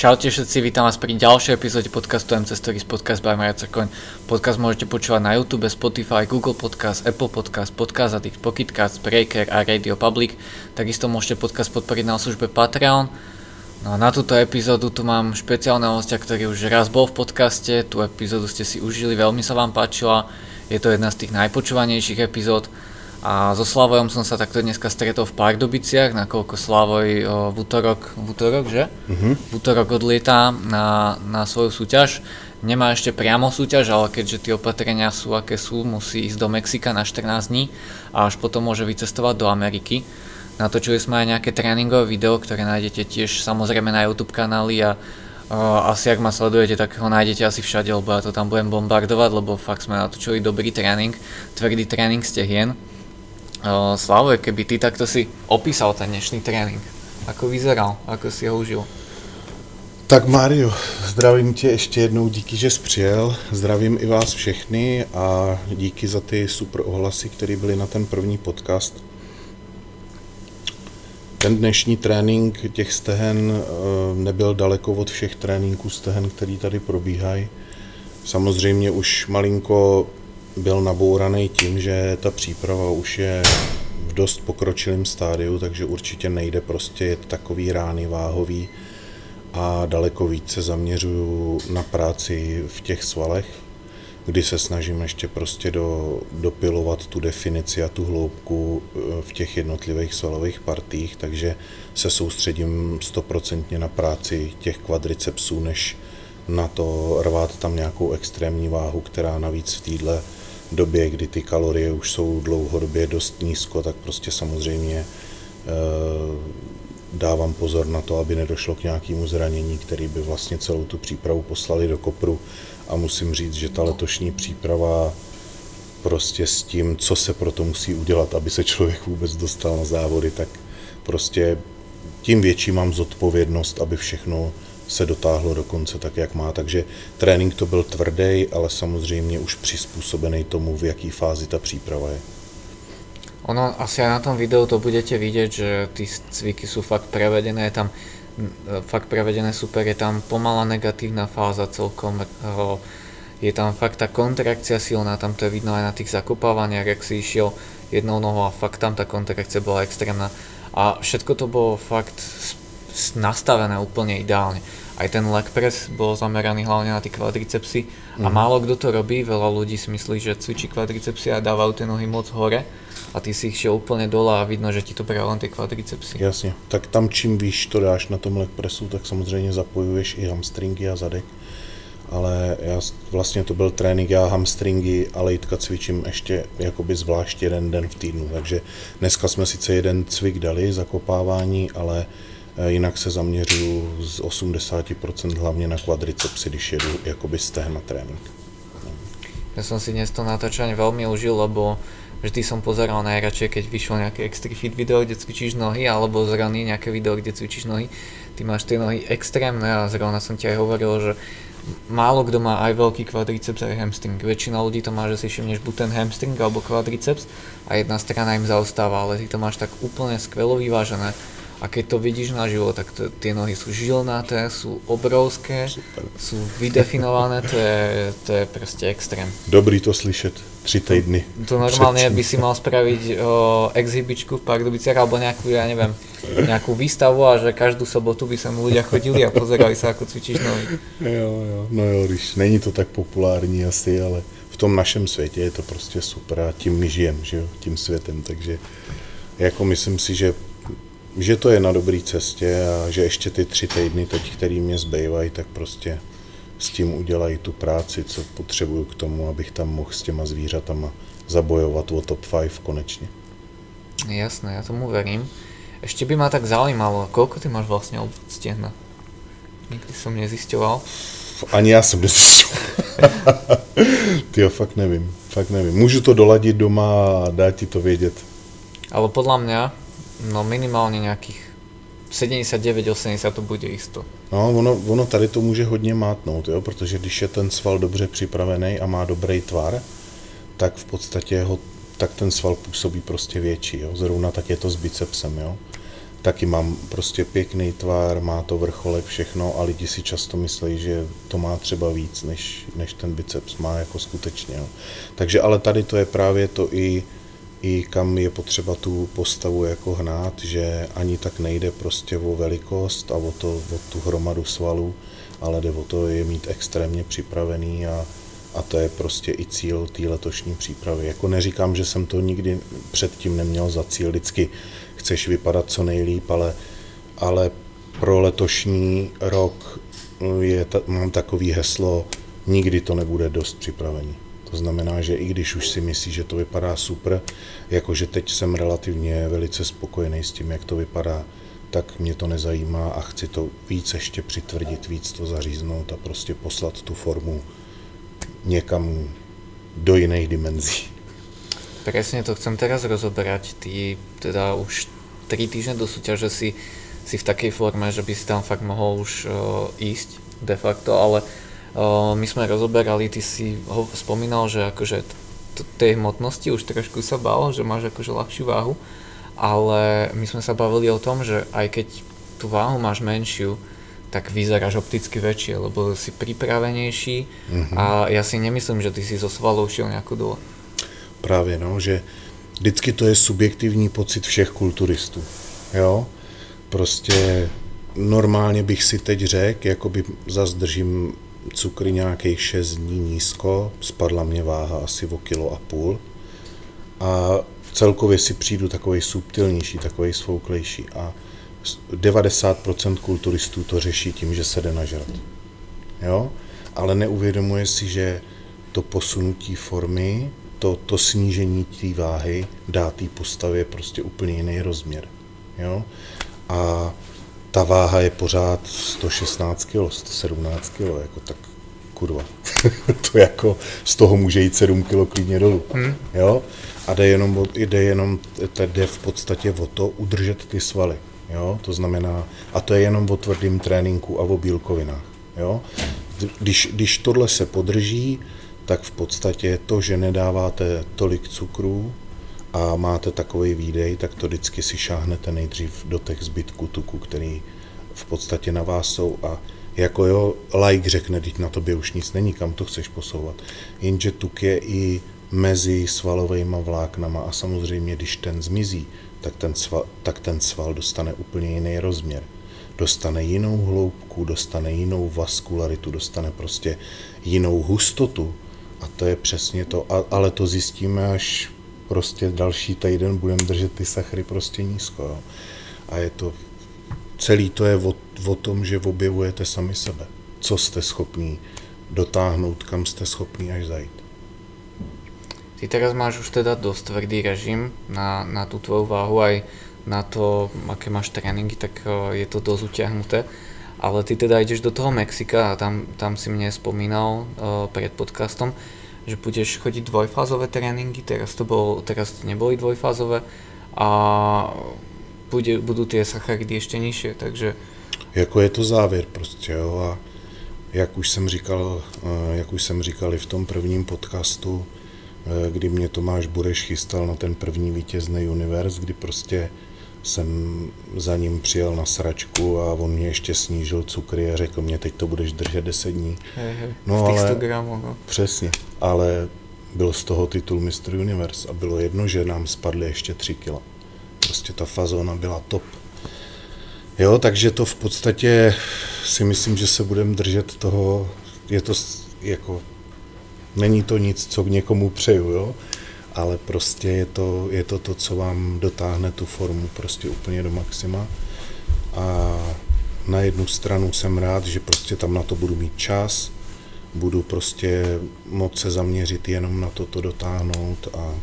Čaute všetci, vítam vás pri ďalšej epizóde podcastu MC Stories Podcast by MariacerKoň. Podcast môžete počúvať na YouTube, Spotify, Google Podcast, Apple Podcast, Podcast Addict, Pocket Cast, Breaker a Radio Public. Takisto môžete podcast podporiť na službe Patreon. No a na túto epizódu tu mám špeciálneho hostia, ktorý už raz bol v podcaste. Tú epizódu ste si užili, veľmi sa vám páčila. Je to jedna z tých najpočúvanejších epizód. A so Slavojom som sa takto dneska stretol v Pardubiciach, nakoľko Slavoj v útorok, že? Mm-hmm. V útorok odlietá na svoju súťaž. Nemá ešte priamo súťaž, ale keďže tie opatrenia sú aké sú, musí ísť do Mexika na 14 dní a až potom môže vycestovať do Ameriky. Natočili sme aj nejaké tréningové video, ktoré nájdete tiež samozrejme na YouTube kanáli a asi ak ma sledujete, tak ho nájdete asi všade, lebo ja to tam budem bombardovať, lebo fakt sme natočili dobrý tréning, tvrdý tréning stehien. Slavoj, keby ty takto si opísal ten dnešný tréning, ako vyzeral, ako si ho užil? Tak Mário, zdravím tě ještě jednou, díky, že jsi přijel, zdravím i vás všechny a díky za ty super ohlasy, které byly na ten první podcast. Ten dnešní trénink těch stehen nebyl daleko od všech tréninků stehen, který tady probíhají. Samozřejmě už malinko byl nabouraný tím, že ta příprava už je v dost pokročilém stádiu, takže určitě nejde prostě jet takový rány váhový a daleko víc se zaměřuju na práci v těch svalech, kdy se snažím ještě prostě dopilovat tu definici a tu hloubku v těch jednotlivých svalových partiích, takže se soustředím 100% na práci těch kvadricepsů, než na to rvát tam nějakou extrémní váhu, která navíc v téhle době, kdy ty kalorie už jsou dlouhodobě dost nízko, tak prostě samozřejmě dávám pozor na to, aby nedošlo k nějakému zranění, který by vlastně celou tu přípravu poslali do kopru. A musím říct, že ta letošní příprava prostě s tím, co se proto musí udělat, aby se člověk vůbec dostal na závody, tak prostě tím větší mám zodpovědnost, aby všechno se dotáhlo do konce tak, jak má. Takže trénink to byl tvrdý, ale samozřejmě už přizpůsobený tomu, v jaký fázi ta příprava je. Ono asi aj na tom videu to budete vidieť, že tí cviky sú fakt prevedené, tam fakt prevedené super, je tam pomalá negatívna fáza celkom, je tam fakt tá kontrakcia silná, tam to je vidno aj na tých zakopávaniach, ak si išiel jednou nohou a fakt tam tá kontrakcia bola extrémna a všetko to bolo fakt nastavené úplne ideálne. Aj ten leg press bol zameraný hlavne na tie kvadricepsy a málo kto to robí, veľa ľudí si myslí, že cvičí kvadricepsy a dávajú tie nohy moc hore a ty si ich šiel úplne dole a vidno, že ti to práve len tie kvadricepsy. Jasne, tak tam čím víš to dáš na tom leg pressu, tak samozrejme zapojuješ i hamstringy a zadek, ale ja vlastne to byl trénink, ja hamstringy a lejtka cvičím ešte jakoby zvlášť jeden den v týdnu, takže dneska sme sice jeden cvik dali, zakopávání, ale jinak se zaměřuju z 80% hlavně na kvadricepsy, když jedu jakoby stehna trénink. Ja som si dnes to natáčanie veľmi užil, lebo vždy som pozeral najradšej, keď vyšlo nejaké extra fit video, kde cvičíš nohy, alebo zrovna nejaké video, kde cvičíš nohy. Ty máš tie nohy extrémne a zrovna som ti aj hovoril, že málo kto má aj veľký kvadriceps aj hamstring. Väčšina ľudí to má, že si všimneš buď ten hamstring alebo kvadriceps a jedna strana im zaostáva, ale ty to máš tak úplne skvelo vyvážené. A keď to vidíš na živo, tak tie nohy sú žilnaté, sú obrovské, super, sú vydefinované, to je proste extrém. Dobrý to slyšet, 3 týdny. To normálne by si mal spraviť exhibičku v Pardubiciach alebo nejakú, ja neviem, nejakú výstavu a že každú sobotu by sem ľudia chodili a pozerali sa, ako cvičíš nohy. Jo, no jo, když není to tak populární asi, ale v tom našem svete je to proste super a tím my žijem, že jo, tím svetem, takže jako myslím si, že to je na dobré cestě a že ještě ty 3 týdny teď, který mě zbývají, tak prostě s tím udělají tu práci, co potřebuju k tomu, abych tam mohl s těma zvířatama zabojovat o top 5 konečně. Jasné, já tomu verím. Ještě by mě tak zajímalo, koľko ty máš vlastně obvod stehna? Nikdy jsem nezisťoval. Ani já jsem nezisťoval. Tyjo, fakt nevím. Můžu to doladit doma a dá ti to vědět. Ale podle mě no minimálně nějakých 79-80 to bude jisto. No ono tady to může hodně mátnout, jo? Protože když je ten sval dobře připravený a má dobrý tvar, tak v podstatě tak ten sval působí prostě větší, jo? Zrovna tak je to s bicepsem, jo? taky mám prostě pěkný tvar, má to vrcholek, všechno a lidi si často myslejí, že to má třeba víc, než ten biceps má jako skutečně. Jo. Takže ale tady to je právě to i kam je potřeba tu postavu jako hnát, že ani tak nejde prostě o velikost a o tu hromadu svalů, ale jde o to je mít extrémně připravený a to je prostě i cíl té letošní přípravy. Jako neříkám, že jsem to nikdy předtím neměl za cíl, vždycky chceš vypadat co nejlíp, ale pro letošní rok mám takový heslo, nikdy to nebude dost připravený. To znamená, že i když už si myslíš, že to vypadá super, jakože teď jsem relativně velice spokojený s tím, jak to vypadá, tak mě to nezajímá a chci to víc ještě přitvrdit, víc to zaříznout a prostě poslat tu formu niekam do inej dimenzii. Presne to chcem teraz rozoberať. Ty teda už 3 týždne do súťaže si v takej forme, že by si tam fakt mohol už ísť de facto, ale my sme rozoberali, ty si ho spomínal, že akože tej hmotnosti už trošku sa bál, že máš akože ľahšiu váhu, ale my sme sa bavili o tom, že aj keď tú váhu máš menšiu, tak vyzeráš opticky väčšie, lebo si pripravenejší a ja si nemyslím, že ty si zo svalov šiel nejakú dole. Právě no, že vždycky to je subjektivní pocit všech kulturistů, jo, prostě normálně bych si teď řekl, jakoby zazdržím cukry nějakých 6 dní nízko, spadla mě váha asi o 1,5 kg a celkově si přijdu takovej subtilnější, takovej svouklejší a 90% kulturistů to řeší tím, že se jde nažrat, jo? Ale neuvědomuje si, že to posunutí formy, to snížení té váhy dá té postavě prostě úplně jiný rozměr, jo? A ta váha je pořád 116 kg, 117 kg, jako tak kurva, to jako z toho může jít 7 kg klidně dolů, jo? A jde v podstatě o to udržet ty svaly. Jo, to znamená, a to je jenom o tvrdém tréninku a o bílkovinách. Jo? Když tohle se podrží, tak v podstatě to, že nedáváte tolik cukrů a máte takový výdej, tak to vždycky si šáhnete nejdřív do těch zbytků tuku, který v podstatě na vás jsou a jako jo, laik řekne, teď na tobě už nic není, kam to chceš posouvat. Jenže tuk je i mezi svalovejma vláknama a samozřejmě, když ten zmizí, tak ten sval dostane úplně jiný rozměr. Dostane jinou hloubku, dostane jinou vaskularitu, dostane prostě jinou hustotu a to je přesně to, ale to zjistíme, až prostě další týden budeme držet ty sachry prostě nízko. Jo. A je to, celý to je o tom, že objevujete sami sebe, co jste schopní dotáhnout, kam jste schopní až zajít. Ty teraz máš už teda dosť tvrdý režim na tú tvoju váhu, aj na to, aké máš tréningy, tak je to dosť utiahnuté. Ale ty teda ideš do toho Mexika a tam si mne spomínal pred podcastom, že budeš chodiť dvojfázové tréningy, teraz to neboli dvojfázové a budú tie sacharidy ešte nižšie, takže... Jako je to závier proste, jo, a jak už jsem říkal i v tom prvním podcastu, kdy mě Tomáš Bureš chystal na ten první vítězný Universe, kdy prostě jsem za ním přijel na sračku a on mě ještě snížil cukry a řekl mě, teď to budeš držet 10 dní. No ale, 100 gramů, no. Přesně, ale byl z toho titul Mr. Universe a bylo jedno, že nám spadly ještě 3 kg. Prostě ta fazona byla top. Jo, takže to v podstatě si myslím, že se budeme držet toho, je to jako... Není to nic, co k někomu přeju, jo? Ale prostě je to, co vám dotáhne tu formu prostě úplně do maxima. A na jednu stranu jsem rád, že prostě tam na to budu mít čas, budu prostě moc se zaměřit jenom na to dotáhnout a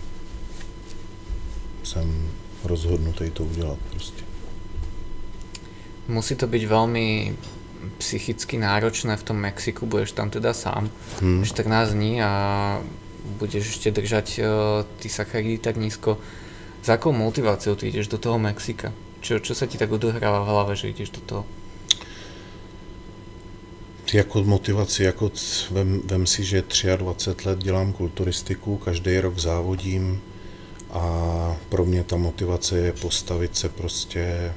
jsem rozhodnutý to udělat prostě. Musí to být velmi... psychicky náročné v tom Mexiku, budeš tam teda sám 14 dní a budeš ešte držať ty sacharidy tak nízko. Za akou motiváciou ty ideš do toho Mexika? Čo sa ti tak odohráva v hlave, že ideš do toho? Jako motivaci, jako vem si, že 23 let dělám kulturistiku, každý rok závodím a pro mě ta motivace je postavit se prostě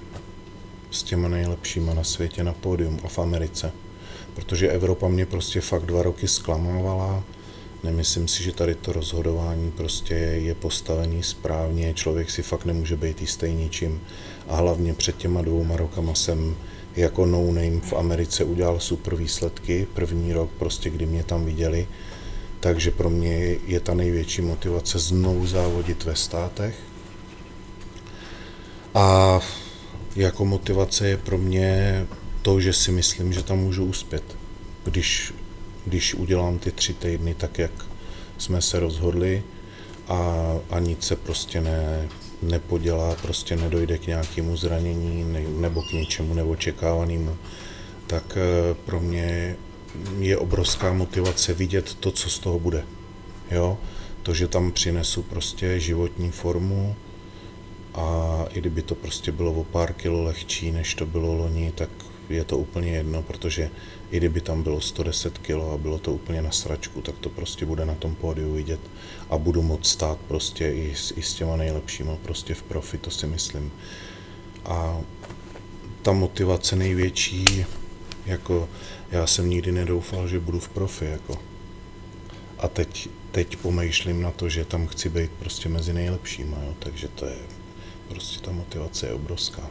s těma nejlepšíma na světě na pódium a v Americe. Protože Evropa mě prostě fakt 2 roky zklamovala. Nemyslím si, že tady to rozhodování prostě je postavený správně, člověk si fakt nemůže být jistý ničím. A hlavně před těma 2 rokama jsem jako no name v Americe udělal super výsledky, první rok prostě, kdy mě tam viděli. Takže pro mě je ta největší motivace znovu závodit ve státech. A jako motivace je pro mě to, že si myslím, že tam můžu uspět. Když udělám ty 3 týdny tak, jak jsme se rozhodli a nic se prostě nepodělá, prostě nedojde k nějakému zranění nebo k něčemu neočekávanému, tak pro mě je obrovská motivace vidět to, co z toho bude. Jo? To, že tam přinesu prostě životní formu a i kdyby to prostě bylo o pár kilo lehčí, než to bylo loni, tak je to úplně jedno, protože i kdyby tam bylo 110 kilo a bylo to úplně na sračku, tak to prostě bude na tom pódiu vidět a budu moct stát prostě i s těma nejlepšíma prostě v profi, to si myslím. A ta motivace největší, jako já jsem nikdy nedoufal, že budu v profi, jako. A teď pomýšlím na to, že tam chci být prostě mezi nejlepšíma, jo, takže to je, prostě ta motivace je obrovská.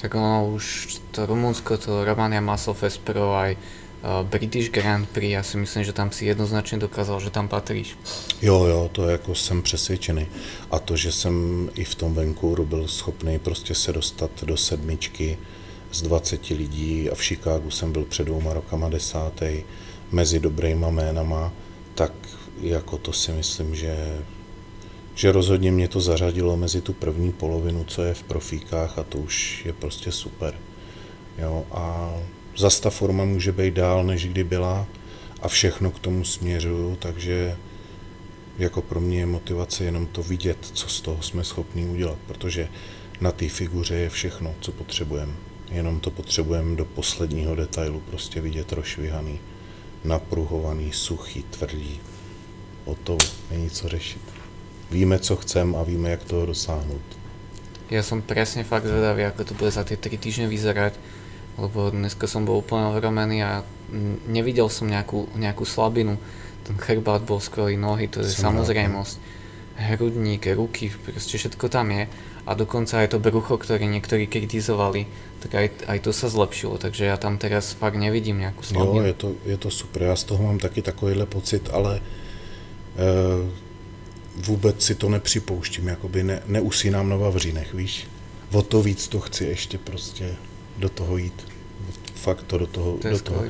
Tak ono už to Rumunsko, to Rabania Muscle Fest Pro aj British Grand Prix, ja si myslím, že tam si jednoznačne dokázal, že tam patríš. Jo, to jako jsem přesvědčený. A to, že jsem i v tom Vancouveru byl schopný prostě se dostat do 7 z 20 lidí a v Chicagu jsem byl před 2 rokama 10. mezi dobrýma jménama, tak jako to si myslím, že rozhodně mě to zařadilo mezi tu první polovinu, co je v profíkách a to už je prostě super. Jo, a zas ta forma může být dál, než kdy byla a všechno k tomu směřuju, takže jako pro mě je motivace jenom to vidět, co z toho jsme schopni udělat, protože na té figuře je všechno, co potřebujeme. Jenom to potřebujeme do posledního detailu prostě vidět rozšvihaný, napruhovaný, suchý, tvrdý. O to není co řešit. Víme, co chcem a víme, jak toho dosáhnout. Ja som presne fakt zvedavý, ako to bude za tie 3 týždne vyzerať, lebo dneska som bol úplne ohromený a nevidel som nejakú slabinu. Ten chrbát bol skvelý, nohy, to je samozrejmosť. Hrudník, ruky, proste všetko tam je. A dokonca aj to brucho, ktoré niektorí kritizovali, tak aj to sa zlepšilo. Takže ja tam teraz fakt nevidím nejakú slabinu. Jo, je to super. Ja z toho mám taký takovýhle pocit, ale vůbec si to nepřipouštím, jakoby neusínám na vavřínech, víš. O to víc to chci ještě prostě do toho jít. Fakt to do toho. To do toho.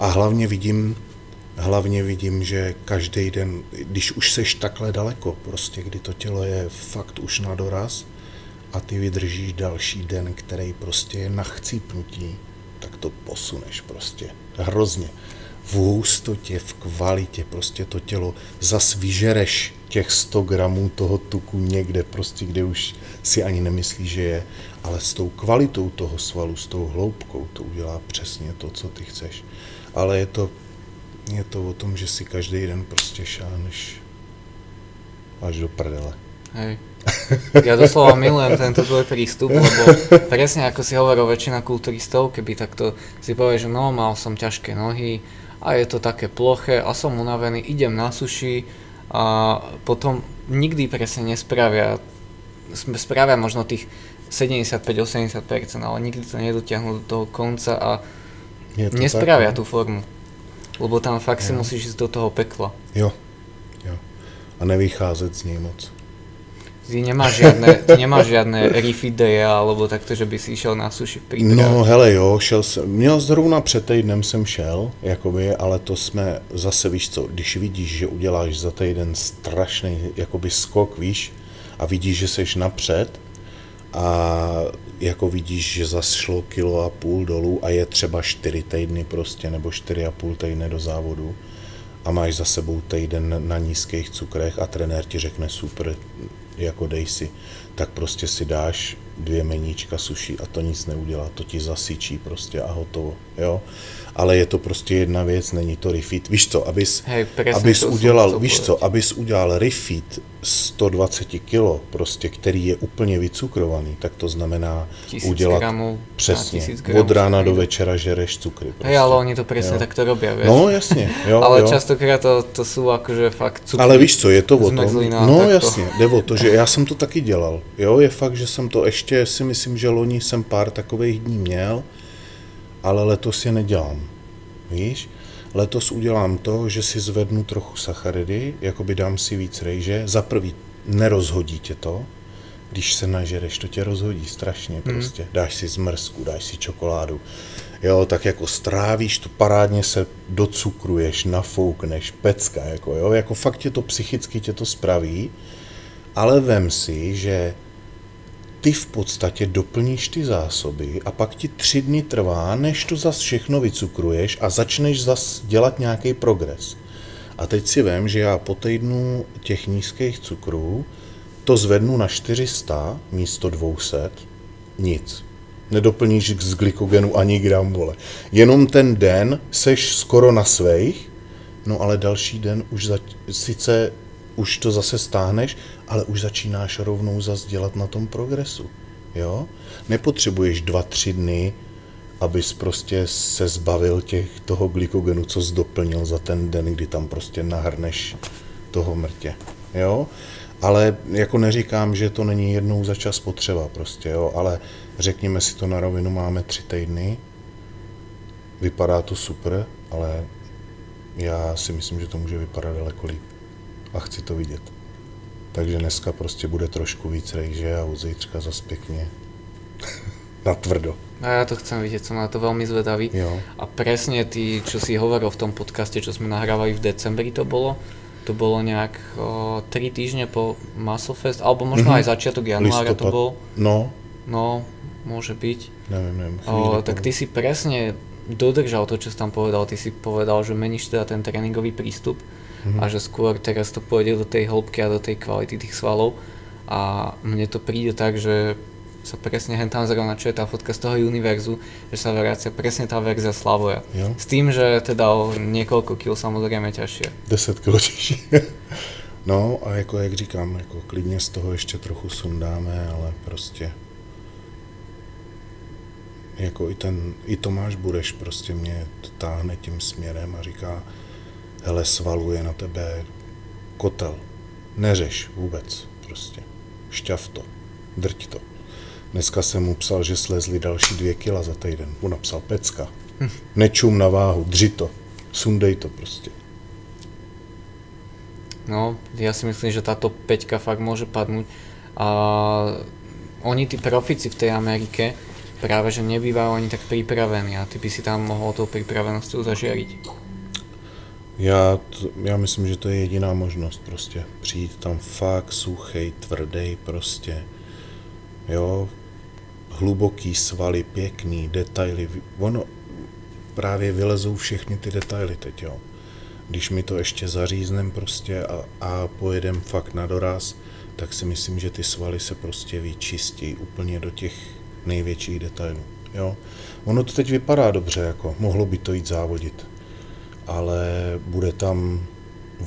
A hlavně vidím, že každý den, když už seš takhle daleko, prostě, kdy to tělo je fakt už na doraz a ty vydržíš další den, který prostě je na chcípnutí, tak to posuneš prostě hrozně. V hustotě, v kvalitě, prostě to tělo zas vyžereš těch 100 gramů toho tuku někde prostě, kde už si ani nemyslí, že je, ale s tou kvalitou toho svalu, s tou hloubkou to udělá přesně to, co ty chceš. Ale je to o tom, že si každý den prostě šáneš až do prdele. Hej. Ja doslova milujem tento tvoj prístup, lebo presne ako si hovoril väčšina kulturistov, keby takto si povie, že no, mal som ťažké nohy a je to také ploché a som unavený, idem na suši a potom nikdy presne nespravia možno tých 75-80%, ale nikdy to nedotiahnu do toho konca a nespravia tú formu, lebo tam fakt si musíš ísť do toho pekla. Jo. A nevycházet z nej moc. Ty nemáš žiadne refeedeje alebo takto, že by si išiel na suši v príprave. No hele jo, zrovna před týdnem jsem šel, jakoby, ale to jsme zase, víš co, když vidíš, že uděláš za týden strašný jakoby skok, víš, a vidíš, že seš napřed a jako vidíš, že zas šlo 1,5 kg dolů a je třeba 4 týdny prostě, nebo 4,5 týdne do závodu a máš za sebou týden na nízkých cukrech a trenér ti řekne super, jako dej si, tak prostě si dáš 2 meníčka suši a to nic neudělá, to ti zasyčí prostě a hotovo, jo. ale je to prostě jedna věc, není to refit. Víš co, abys udělal refit 120 kilo, prostě, který je úplně vycukrovaný, tak to znamená udělat gramů, přesně, od rána do večera žereš cukry. Prostě. Hej, ale oni to přesně takto robí, vieš. No, jasně. Jo, ale jo. Častokrát to jsou jakože fakt cukry. Ale víš co, je to o tom. No, jasně, jde o to, že já jsem to taky dělal. Jo, je fakt, že jsem to ještě, si myslím, že loni jsem pár takových dní měl, ale letos je nedělám, víš? Letos udělám to, že si zvednu trochu sacharidy, jakoby dám si víc rejže. Za prvý, nerozhodí tě to, když se nažereš, to tě rozhodí strašně prostě. Dáš si zmrzku, dáš si čokoládu, jo, tak jako strávíš to, parádně se docukruješ, nafoukneš, pecka, jako jo, jako fakt tě to psychicky tě to spraví, ale vem si, že ty v podstatě doplníš ty zásoby a pak ti 3 dny trvá, než to zas všechno vycukruješ a začneš zas dělat nějaký progres. A teď si vem, že já po týdnu těch nízkých cukrů to zvednu na 400 místo 200, nic. Nedoplníš z glykogenu ani gram, vole. Jenom ten den seš skoro na svejch, no ale další den už sice už to zase stáhneš, ale už začínáš rovnou zase dělat na tom progresu, jo? Nepotřebuješ 2-3 dny, abys prostě se zbavil toho glykogenu, co jsi doplnil za ten den, kdy tam prostě nahrneš toho mrtě, jo? Ale jako neříkám, že to není jednou za čas potřeba prostě, jo? Ale řekněme si to na rovinu, máme 3 týdny, vypadá to super, ale já si myslím, že to může vypadat daleko líp. A chci to vidět. Takže dneska prostě bude trošku víc rejže a od zítřka zase pěkně natvrdo. A ja to chcem vidieť, som na to veľmi zvedavý. Jo. A presne ty, čo si hovoril v tom podcaste, čo sme nahrávali v decembri, to bolo nejak 3 týždne po Muscle Fest, alebo možno aj začiatok januára listopad. To bol. No, môže byť. Neviem. Tak ty si presne dodržal to, čo si tam povedal. Ty si povedal, že meníš teda ten tréningový prístup. A že skôr teraz to pôjde do tej hĺbky a do tej kvality tých svalov a mne to príde tak, že sa presne hentam zrovna, čo je tá fotka z toho univerzu, že sa vracia presne tá verzia Slavoja. Jo. S tým, že teda o niekoľko kil samozrejme ťažšie. 10 kilo ťažšie. No a jako jak říkám, jako klidně z toho ještě trochu sundáme, ale prostě jako i Tomáš Bureš prostě mě táhne tím směrem a říká: hele, svaluje na tebe kotel, neřeš vůbec, prostě, šťav to, drť to. Dneska jsem mu psal, že slezli další 2 kila za týden, on napsal pecka, nečum na váhu, dři to, sundej to prostě. No, ja si myslím, že táto 5 fakt môže padnúť a oni, tí profici v tej Amerike, práve že nebývajú ani tak pripravení a ty by si tam mohol tou pripravenosťou zažiariť. Já myslím, že to je jediná možnost prostě, přijít tam fakt suchej, tvrdej prostě, jo, hluboký svaly, pěkný, detaily, ono právě vylezou všechny ty detaily teď, jo, když my to ještě zaříznem prostě a pojedem fakt na doraz, tak si myslím, že ty svaly se prostě vyčistí úplně do těch největších detailů, jo, ono to teď vypadá dobře, jako, mohlo by to jít závodit. Ale bude tam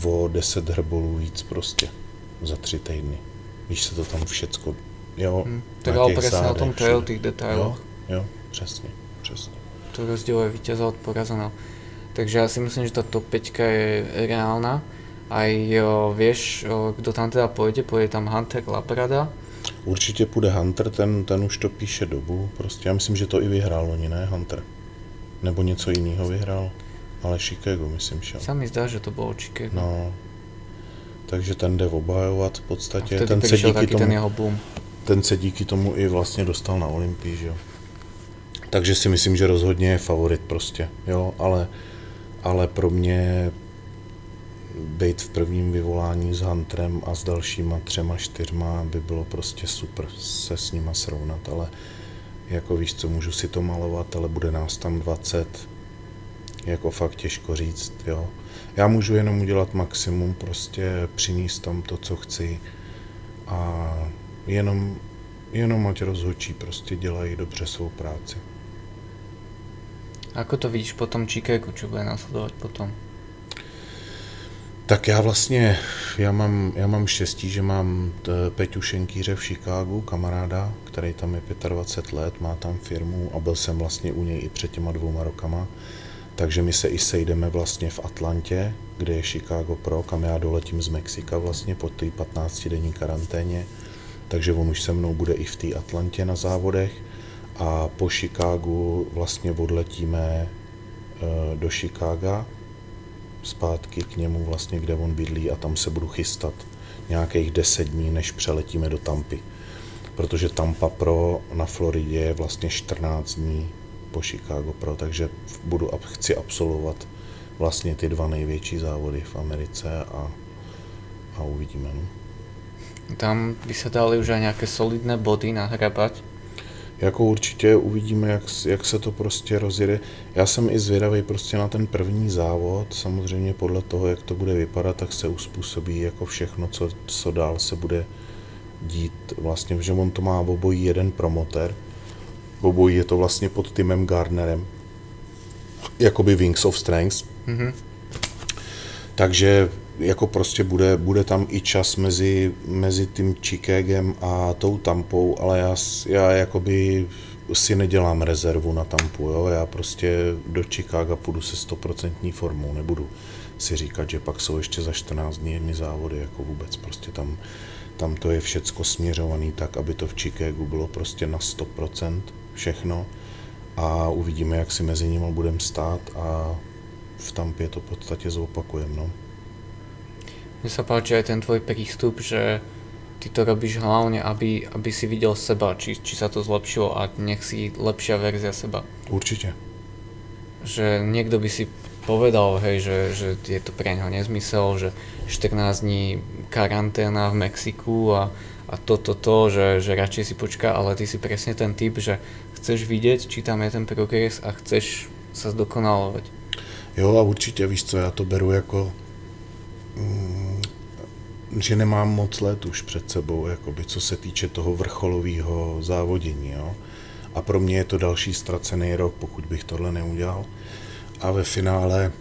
o 10 hrbolů víc prostě za 3 týdny, když se to tam všecko, jo, tak ale presne zádech, o tom trail, tých detailoch. Jo, přesně. To rozdieluje víťaza od porazeného. Takže ja si myslím, že tá top 5 je reálna. Aj vieš, kdo tam teda pôjde tam Hunter Labrada. Určitě půjde Hunter, ten už to píše dobu, prostě já myslím, že to i vyhrál loni, ne Hunter? Nebo něco jiného vyhrál? Ale Chicago, myslím, šel. Sa mi zdá, že to bolo Chicago. No, takže ten jde obhajovat v podstatě. A ten se díky tomu, ten jeho boom. Ten se díky tomu i vlastně dostal na Olympii, že jo. Takže si myslím, že rozhodně je favorit prostě, jo, ale pro mě být v prvním vyvolání s Hunterem a s dalšíma 3-4 by bylo prostě super se s nima srovnat, ale jako víš co, můžu si to malovat, ale bude nás tam 20, jako fakt těžko říct, jo. Já můžu jenom udělat maximum, prostě přinést tam to, co chci a jenom ať rozhodčí, prostě dělají dobře svou práci. Ako to vidíš po tom Chicagu, čo bude následovať potom? Tak já vlastně, já mám štěstí, že mám Peťu Šenkýře v Chicagu, kamaráda, který tam je 25 let, má tam firmu a byl jsem vlastně u něj i před těma 2 rokama. Takže my se i sejdeme vlastně v Atlantě, kde je Chicago Pro, kam já doletím z Mexika vlastně po té 15-denní karanténě. Takže on už se mnou bude i v té Atlantě na závodech a po Chicagu vlastně odletíme do Chicaga, zpátky k němu vlastně, kde on bydlí, a tam se budu chystat nějakých 10 dní, než přeletíme do Tampy. Protože Tampa Pro na Floridě je vlastně 14 dní po Chicago Pro, takže chci absolvovat vlastně ty 2 největší závody v Americe a uvidíme. No. Tam by se dali už aj nějaké solidné body nahrabať? Jako určitě uvidíme, jak se to prostě rozjede. Já jsem i zvědavý prostě na ten první závod, samozřejmě podle toho, jak to bude vypadat, tak se uspůsobí jako všechno, co dál se bude dít vlastně, že on to má obojí jeden promotér, obojí je to vlastně pod týmem Gardnerem, jakoby Wings of Strength, takže jako prostě bude tam i čas mezi tím Chicagem a tou Tampou, ale já jakoby si nedělám rezervu na Tampu, jo? Já prostě do Chicaga půjdu se 100% formou, nebudu si říkat, že pak jsou ještě za 14 dní jedny závody, jako vůbec prostě tam to je všecko směřovaný tak, aby to v Chicagu bylo prostě na 100% všechno a uvidíme, jak si mezi nimi budeme stát a v Tampě to v podstatě zopakujeme, no. Mne sa páči aj ten tvoj prístup, že ty to robíš hlavne, aby si videl seba, či sa to zlepšilo a nech si lepšia verzia seba. Určite. Že niekto by si povedal, hej, že je to pre neho nezmysel, že 14 dní karanténa v Mexiku a že radšej si počká, ale ty si presne ten typ, že chceš vidieť, či tam je ten progres a chceš sa zdokonalovať. Jo, a určite, víš co, ja to beru jako že nemám moc let už před sebou, jakoby, co se týče toho vrcholového závodění. Jo? A pro mě je to další ztracený rok, pokud bych tohle neudělal. A ve finále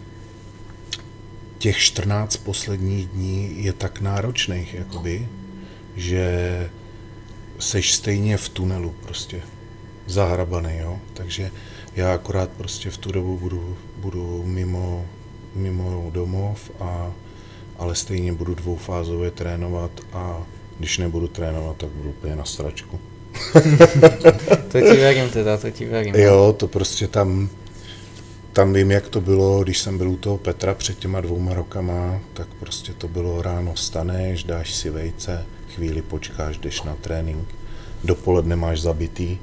těch 14 posledních dní je tak náročných, jakoby, že seš stejně v tunelu prostě zahrabaný. Jo? Takže já akorát prostě v tu dobu budu mimo domov ale stejně budu dvoufázově trénovat a když nebudu trénovat, tak budu úplně na sračku. To ti verím. Jo, to prostě tam vím, jak to bylo, když jsem byl u toho Petra před těma 2 rokama, tak prostě to bylo ráno vstaneš, dáš si vejce, chvíli počkáš, jdeš na trénink, dopoledne máš zabitý,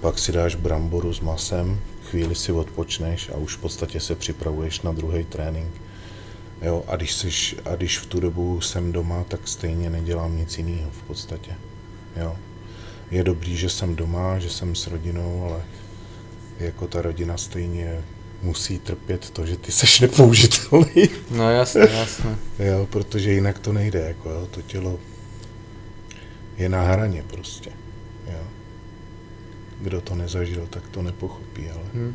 pak si dáš bramboru s masem, chvíli si odpočneš a už v podstatě se připravuješ na druhý trénink. Jo, a když v tu dobu jsem doma, tak stejně nedělám nic jiného v podstatě. Jo. Je dobrý, že jsem doma, že jsem s rodinou, ale jako ta rodina stejně musí trpět to, že ty seš nepoužitelný. No jasné. Jo, protože jinak to nejde, jako jo, to tělo je na hraně prostě. Jo. Kdo to nezažil, tak to nepochopí, ale...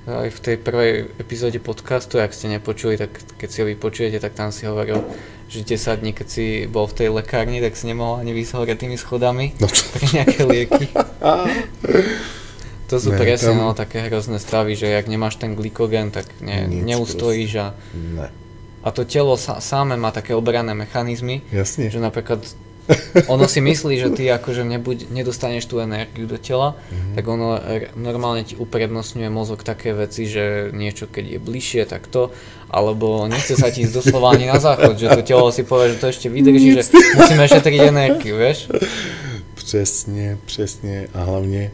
Aj v tej prvej epizóde podcastu, ak ste nepočuli, tak keď si ho vypočujete, tak tam si hovoril, že 10 dní, keď si bol v tej lekárni, tak si nemohol ani vyjsť hore tými schodami pre nejaké lieky. To sú presne také hrozné stavy, že ak nemáš ten glykogén, tak neustojíš a... Ne. A to telo samé má také obranné mechanizmy, jasne, že napríklad ono si myslí, že ty akože nedostaneš tú energiu do tela, tak ono normálne ti uprednostňuje mozog také veci, že niečo keď je bližšie, tak to, alebo nechce sa ti ísť doslova ani na záchod, že to telo si povie, že to ešte vydrží, že musíme šetriť energiu, vieš? Přesně a hlavne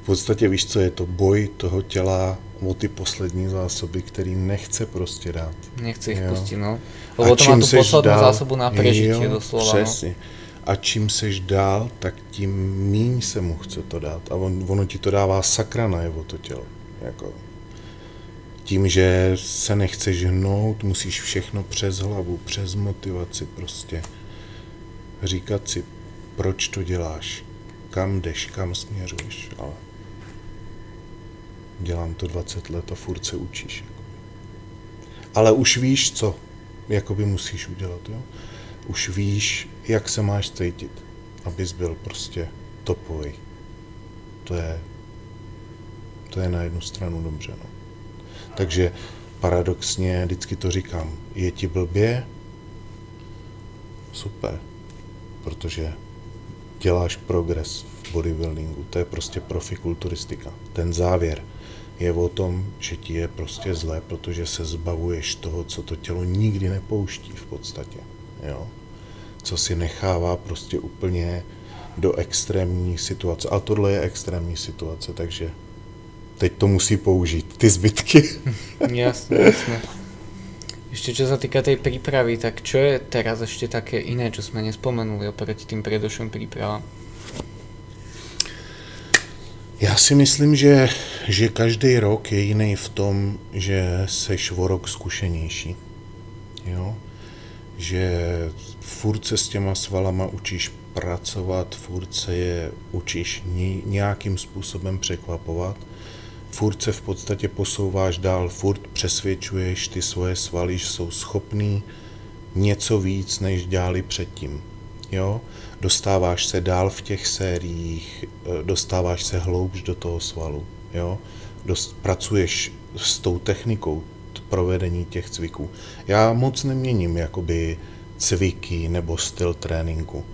v podstatě víš co, je to boj toho těla o ty poslední zásoby, který nechce prostě dát. Nechce jich pustit, no. Lebo to má tu poslední zásobu na prežití doslova. Přesně. No. A čím seš dál, tak tím míň se mu chce to dát. A ono ti to dává sakra najevo to tělo. Jako. Tím, že se nechceš hnout, musíš všechno přes hlavu, přes motivaci prostě říkat si, proč to děláš, kam jdeš, kam směřuješ, ale dělám to 20 let a furt se učíš. Ale už víš, co jakoby musíš udělat, jo? Už víš, jak se máš cítit, abys byl prostě topový. To je na jednu stranu dobře, no. Takže paradoxně, vždycky to říkám, je ti blbě? Super, protože děláš progres v bodybuildingu, to je prostě profikulturistika. Ten závěr je o tom, že ti je prostě zlé, protože se zbavuješ toho, co to tělo nikdy nepouští v podstatě, jo? Co si nechává prostě úplně do extrémní situace. A tohle je extrémní situace, takže teď to musí použít, ty zbytky. Jasné. Ešte čo sa týka tej prípravy, tak čo je teraz ešte také iné, čo sme nespomenuli oproti tým predošlým prípravám? Já si myslím, že každý rok je jiný v tom, že seš o rok zkušenější, jo? Že furt se s těma svalama učíš pracovat, furt se je učíš nějakým způsobem překvapovat, furt se v podstatě posouváš dál, furt přesvědčuješ ty svoje svaly, že jsou schopný něco víc, než dělali předtím. Jo? Dostáváš se dál v těch sériích, dostáváš se hloubš do toho svalu, jo? Pracuješ s tou technikou provedení těch cviků. Já moc neměním jakoby cviky nebo styl tréninku,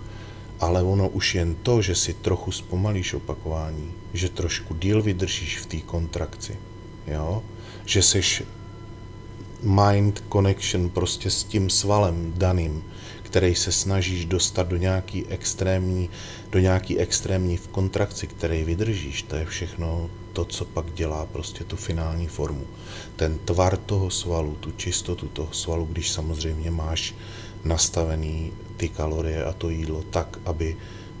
ale ono už jen to, že si trochu zpomalíš opakování, že trošku díl vydržíš v té kontrakci, jo? Že seš mind connection prostě s tím svalem daným, který se snažíš dostat do nějaký extrémní, v kontrakci, který vydržíš, to je všechno to, co pak dělá prostě tu finální formu. Ten tvar toho svalu, tu čistotu toho svalu, když samozřejmě máš nastavený ty kalorie a to jídlo tak, aby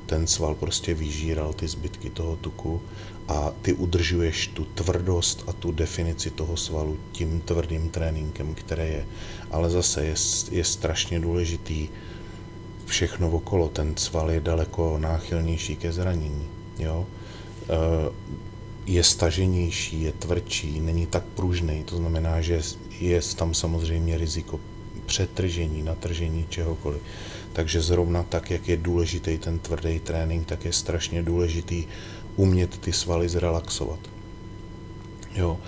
ten sval prostě vyžíral ty zbytky toho tuku a ty udržuješ tu tvrdost a tu definici toho svalu tím tvrdým tréninkem, které je. Ale zase je strašně důležitý všechno okolo. Ten sval je daleko náchylnější ke zranění. Jo? Je staženější, je tvrdší, není tak pružný. To znamená, že je tam samozřejmě riziko přetržení, natržení, čehokoliv. Takže zrovna tak, jak je důležitý ten tvrdý trénink, tak je strašně důležitý umět ty svaly zrelaxovat. Jo.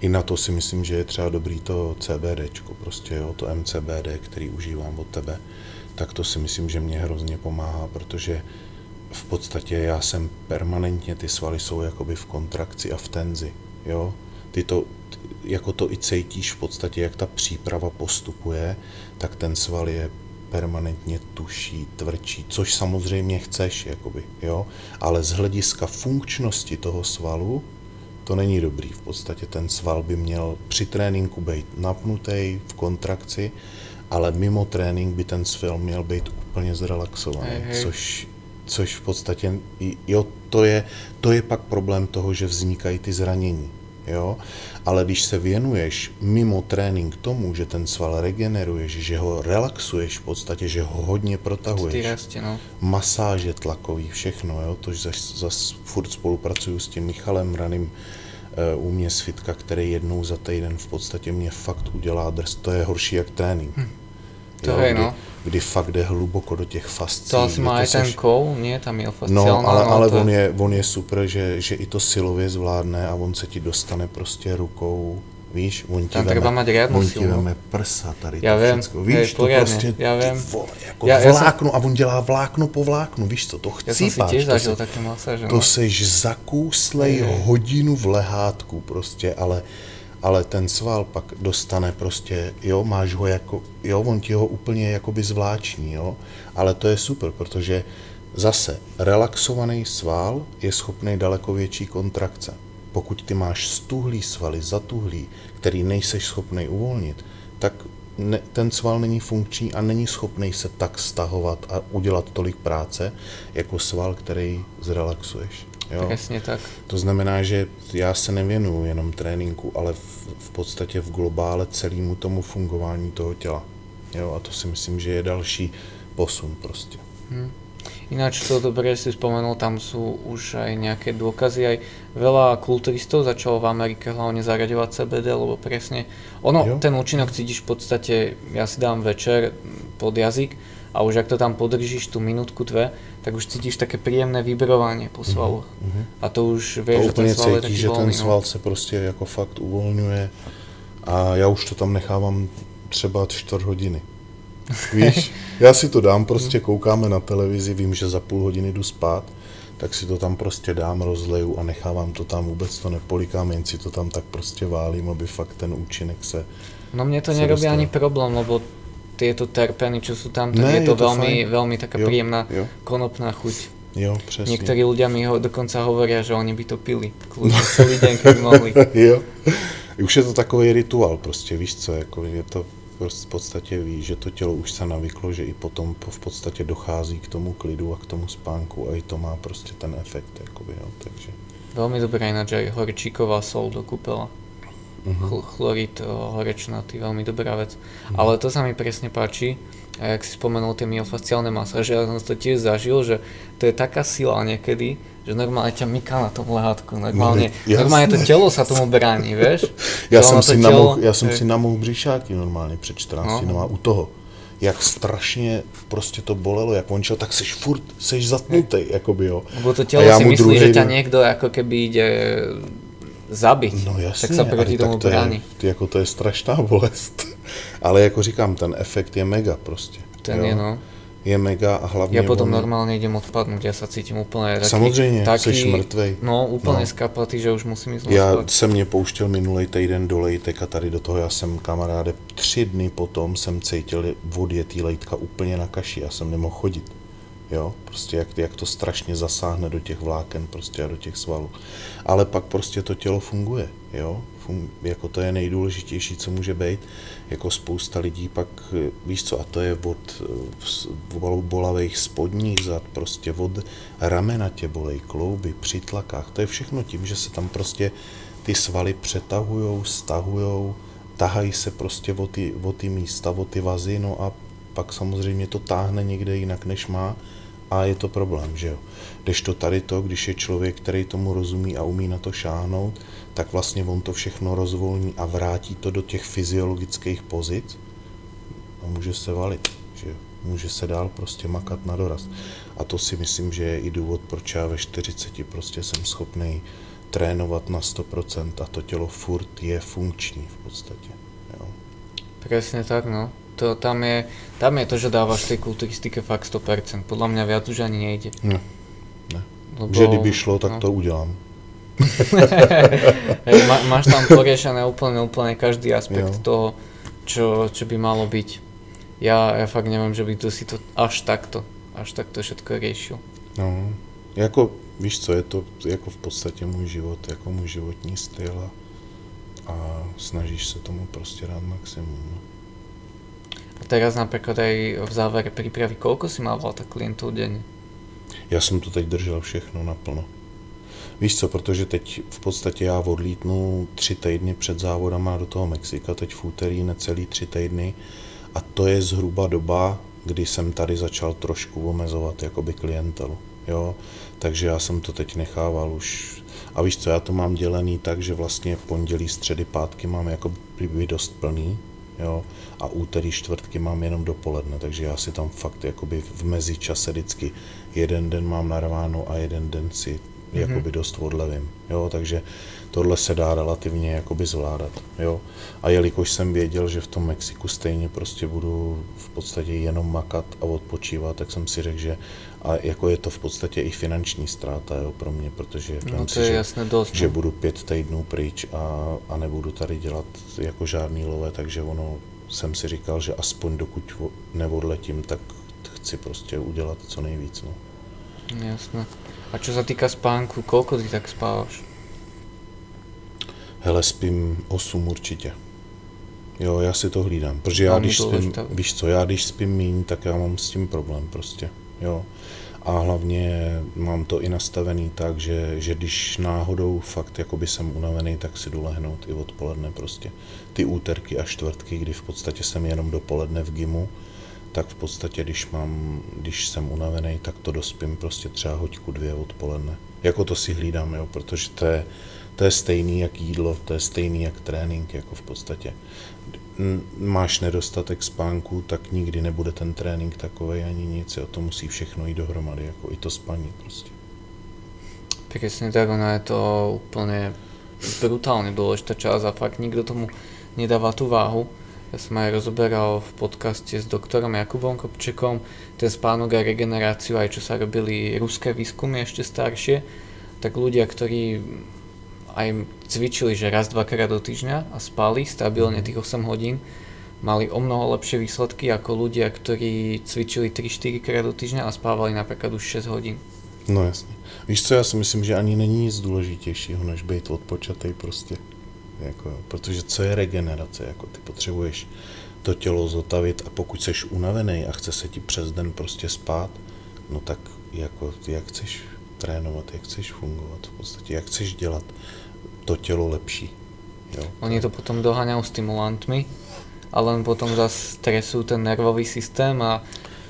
I na to si myslím, že je třeba dobrý to CBDčko, prostě jo, to MCBD, který užívám od tebe, tak to si myslím, že mě hrozně pomáhá, protože v podstatě já jsem permanentně, ty svaly jsou jakoby v kontrakci a v tenzi, jo. Ty to, jako to i cítíš v podstatě, jak ta příprava postupuje, tak ten sval je permanentně tuší, tvrdší, což samozřejmě chceš, jakoby, jo? Ale z hlediska funkčnosti toho svalu to není dobrý. V podstatě ten sval by měl při tréninku být napnutý v kontrakci, ale mimo trénink by ten sval měl být úplně zrelaxovaný, což v podstatě, jo, to je pak problém toho, že vznikají ty zranění. Jo? Ale když se věnuješ mimo trénink tomu, že ten sval regeneruješ, že ho relaxuješ v podstatě, že ho hodně protahuješ, masáže tlakový, všechno, jo? To zase furt spolupracuju s tím Michalem Raným u mě z fitka, který jednou za týden v podstatě mě fakt udělá drz, to je horší jak trénink. Kdy fakt jde hluboko do těch fascí. To asi má i ten kou, ne? Tam je fasciální. No, ale to... on je super, že i to silově zvládne a on se ti dostane prostě rukou, víš? On ti veme prsa tady, to všechno. Víš, to prostě vole, jako vláknu a on dělá vlákno po vláknu, víš co, to chcípáš. Já jsem si těž zažil taky masáž. To seš zakůslej hodinu v lehátku prostě, ale ten sval pak dostane prostě, jo, máš ho jako, jo, on ti ho úplně jakoby zvláční, jo, ale to je super, protože zase relaxovaný sval je schopný daleko větší kontrakce. Pokud ty máš stuhlý svaly, zatuhlý, který nejseš schopný uvolnit, tak ten sval není funkční a není schopný se tak stahovat a udělat tolik práce, jako sval, který zrelaxuješ. Jo. Jasně tak. To znamená, že já se nevěnuju jenom tréninku, ale v podstatě v globále celému tomu fungování toho těla. Jo, a to si myslím, že je další posun prostě. Ináč to dobre si spomenul, tam sú už aj nejaké dôkazy, aj veľa kulturistov začalo v Amerike hlavne zaraďovať CBD, lebo presne ono, ten účinok cítiš v podstate, ja si dám večer pod jazyk a už ak to tam podržíš tú minútku, dve, tak už cítiš také príjemné vibrovanie po svalu. A to už vieš, to že ten sval je taký voľný. To úplne cítiš, že ten sval se proste ako fakt uvoľňuje a ja už to tam nechávám třeba 4 hodiny. Víš, já si to dám, prostě koukáme na televizi, vím, že za půl hodiny jdu spát, tak si to tam prostě dám, rozleju a nechávám to tam, vůbec to nepolikám, jen si to tam tak prostě válím, aby fakt ten účinek se... No mne to nerobí ani problém, lebo tieto terpeny, čo sú tam, tak ne, je to veľmi, veľmi taká príjemná konopná chuť. Jo, přesně. Niektorí ľudia mi dokonca hovoria, že oni by to pili, kľudne celý den, keby mohli. Jo, už je to takový rituál prostě, víš co, jako je to... v podstatě ví, že to tělo už se navyklo, že i potom v podstatě dochází k tomu klidu a k tomu spánku a i to má prostě ten efekt, jakoby, jo, takže. Velmi dobré, jinak aj horčíková sol do kúpela. Chlorid horečnatý, velmi dobrá vec. Ale to sa mi presne páči, a jak si spomenul tie myofasciálne masáže, ja som to tiež zažil, že to je taká sila niekedy, že normálne ťa myká na tom lehátku, normálne to telo sa tomu bráni, vieš? Ja som si namohl břišáky normálně před 14 no a u toho, jak strašně prostě to bolelo, jak on šel, tak seš furt, seš zatnutý, jakoby jo. Lebo to telo si myslí, že ťa niekto ako keby ide zabiť, no jasně, tak sa proti tomu bráni. Jako to je strašná bolest, ale jako říkám, ten efekt je mega prostě. Ten je, no. Je mega a hlavne... Ja potom normálne idem odpadnúť, ja sa cítim úplne taký... Samozrejme, seš mŕtvej. No, úplne skapatý, že už musím ísť odpadnúť. Ja som mne pouštěl minulej týden do lejtek a tady do toho ja som, kamaráde, 3 dny potom som cítil odjetý lejtka úplne na kaši, ja som nemohl chodit. Jo, prostě jak to strašně zasáhne do těch vláken prostě a do těch svalů. Ale pak prostě to tělo funguje, jo. Jako to je nejdůležitější, co může být. Jako spousta lidí pak, víš co, a to je od bolavých spodních zad, prostě od ramena tě bolej, klouby, při tlakách. To je všechno tím, že se tam prostě ty svaly přetahujou, stahujou, tahají se prostě o ty místa, o ty vazy, no a pak samozřejmě to táhne někde jinak, než má a je to problém, že jo. Kdežto tady to, když je člověk, který tomu rozumí a umí na to šáhnout, tak vlastně on to všechno rozvolní a vrátí to do těch fyziologických pozic a může se valit, že jo. Může se dál prostě makat na doraz. A to si myslím, že je i důvod, proč já ve 40 prostě jsem schopný trénovat na 100% a to tělo furt je funkční v podstatě, jo. Přesně tak, no. To tam je to, že dávaš tej kulturistike fakt 100%. Podľa mňa viac už ani nejde. Ne. Lebo, že kdyby šlo, tak to udelám. Hej, máš tam poriešené úplne každý aspekt toho, čo by malo byť. Ja fakt neviem, že by to si to až takto všetko riešil. No, jako, víš co, je to jako v podstate môj život, jako môj životní styl a snažíš sa tomu prostě rád maximum. Teraz napríklad aj v závere prípravy, koľko si mával tak klientov denne? Ja som to teď držel všechno naplno. Víš co, protože teď v podstatě já odlítnu 3 týdny před závodama do toho Mexika, teď v úterý necelý 3 týdny a to je zhruba doba, kdy jsem tady začal trošku omezovat jakoby klientelu, jo, takže já jsem to teď nechával už a víš co, já to mám dělený tak, že vlastně pondělí, středy, pátky mám jakoby dost plný, jo, a úterý, čtvrtky mám jenom dopoledne, takže já si tam fakt jakoby v mezičase vždycky jeden den mám narváno a jeden den si jakoby dost odlevím, jo, takže tohle se dá relativně jakoby zvládat, jo, a jelikož jsem věděl, že v tom Mexiku stejně prostě budu v podstatě jenom makat a odpočívat, tak jsem si řekl, že a jako je to v podstatě i finanční ztráta, jo, pro mě, protože no, si, že budu 5 týdnů pryč a nebudu tady dělat jako žádný love, takže ono jsem si říkal, že aspoň dokud neodletím, tak chci prostě udělat co nejvíc, no. Jasné. A čo sa týka spánku, koľko ty tak spávaš? Hele, spím 8 určitě. Jo, já si to hlídám, protože já když spím, víš co, já když spím míň, tak já mám s tím problém prostě, jo. A hlavně mám to i nastavený tak, že když náhodou fakt jakoby jsem unavený, tak si jdu lehnout i odpoledne prostě. Ty úterky a čtvrtky, kdy v podstatě jsem jenom dopoledne v gymu, tak v podstatě, když jsem unavený, tak to dospím prostě třeba hoďku dvě odpoledne. Jako to si hlídám, jo, protože to je stejný jak jídlo, to je stejný jak trénink, jako v podstatě. Máš nedostatek spánku, tak nikdy nebude ten trénink takovej ani nic, jo, to musí všechno jít dohromady, jako i to spaní prostě. Presne tak, ono je to úplne brutálne dôležitá časť a fakt nikto tomu nedáva tú váhu. Ja som aj rozoberal v podcaste s doktorom Jakubom Kopčekom ten spánok a regeneráciu, aj čo sa robili ruské výskumy ešte staršie, tak ľudia, ktorí aj cvičili, že raz, dvakrát do týždňa a spali stabilne tých 8 hodín, mali o mnoho lepšie výsledky ako ľudia, ktorí cvičili 3-4 krát do týždňa a spávali napríklad už 6 hodín. No jasne. Víš co, ja si myslím, že ani není nic dôležitejšieho, než byť odpočatej proste. Jako, protože co je regenerace, jako ty potřebuješ to tělo zotavit a pokud seš unavený a chce se ti přes den prostě spát, no tak jako jak chceš trénovat, jak chceš fungovat v podstatě, jak chceš dělat to tělo lepší. Jo? Oni to potom doháňajú stimulantmi a len potom zase stresujú ten nervový systém a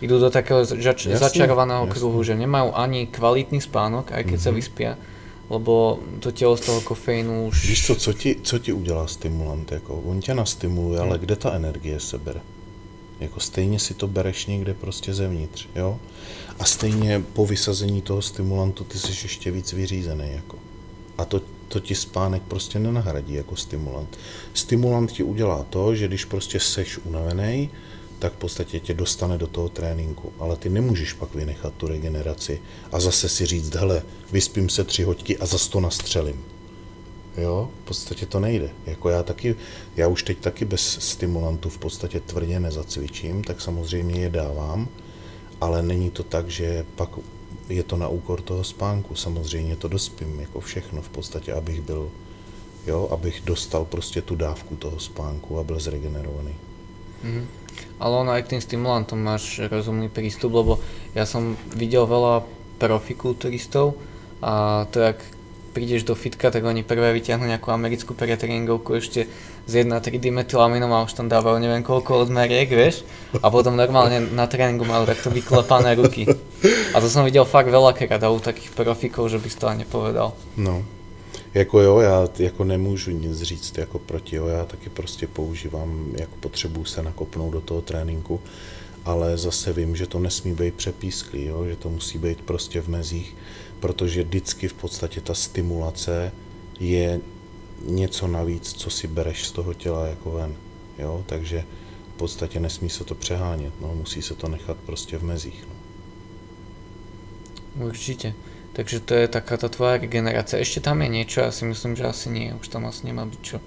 idú do takého začarovaného kruhu, že nemajú ani kvalitný spánok, aj keď sa vyspia, lebo to tělo z toho kofeínu už... Víš co ti udělá stimulant, jako? On tě nastimuluje, ale kde ta energie se bere? Jako stejně si to bereš někde prostě zevnitř, jo? A stejně po vysazení toho stimulantu ty jsi ještě víc vyřízený, jako. A to ti spánek prostě nenahradí jako stimulant. Stimulant ti udělá to, že když prostě seš unavený, tak v podstatě tě dostane do toho tréninku, ale ty nemůžeš pak vynechat tu regeneraci a zase si říct, hele, vyspím se 3 hoďky a zas to nastřelím. Jo, v podstatě to nejde. Jako já už teď taky bez stimulantů v podstatě tvrdě nezacvičím, tak samozřejmě je dávám, ale není to tak, že pak je to na úkor toho spánku, samozřejmě to dospím, jako všechno v podstatě, abych byl, jo, abych dostal prostě tu dávku toho spánku a byl zregenerovaný. Ale ono aj k tým stimulantom máš rozumný prístup, lebo ja som videl veľa profikulturistov a to, jak prídeš do fitka, tak oni prvé vyťahnú nejakú americkú pretréningovku ešte z 1,3-dimetylaminom a už tam dávajú neviem koľko odmeriek, vieš? A potom normálne na tréningu majú takto vyklepané ruky. A to som videl fakt veľakrát a u takých profikov, že by si to ani nepovedal. No. Jako jo, já jako nemůžu nic říct jako proti, jo, já taky prostě používám, jako potřebuju se nakopnout do toho tréninku, ale zase vím, že to nesmí být přepísklý, jo, že to musí být prostě v mezích, protože vždycky v podstatě ta stimulace je něco navíc, co si bereš z toho těla jako ven, jo, takže v podstatě nesmí se to přehánět, no, musí se to nechat prostě v mezích, no. Určitě. Takže to je taká tá tvoja regenerácia. Ešte tam je niečo, ja si myslím, že asi nie, už tam asi nemá byť čo.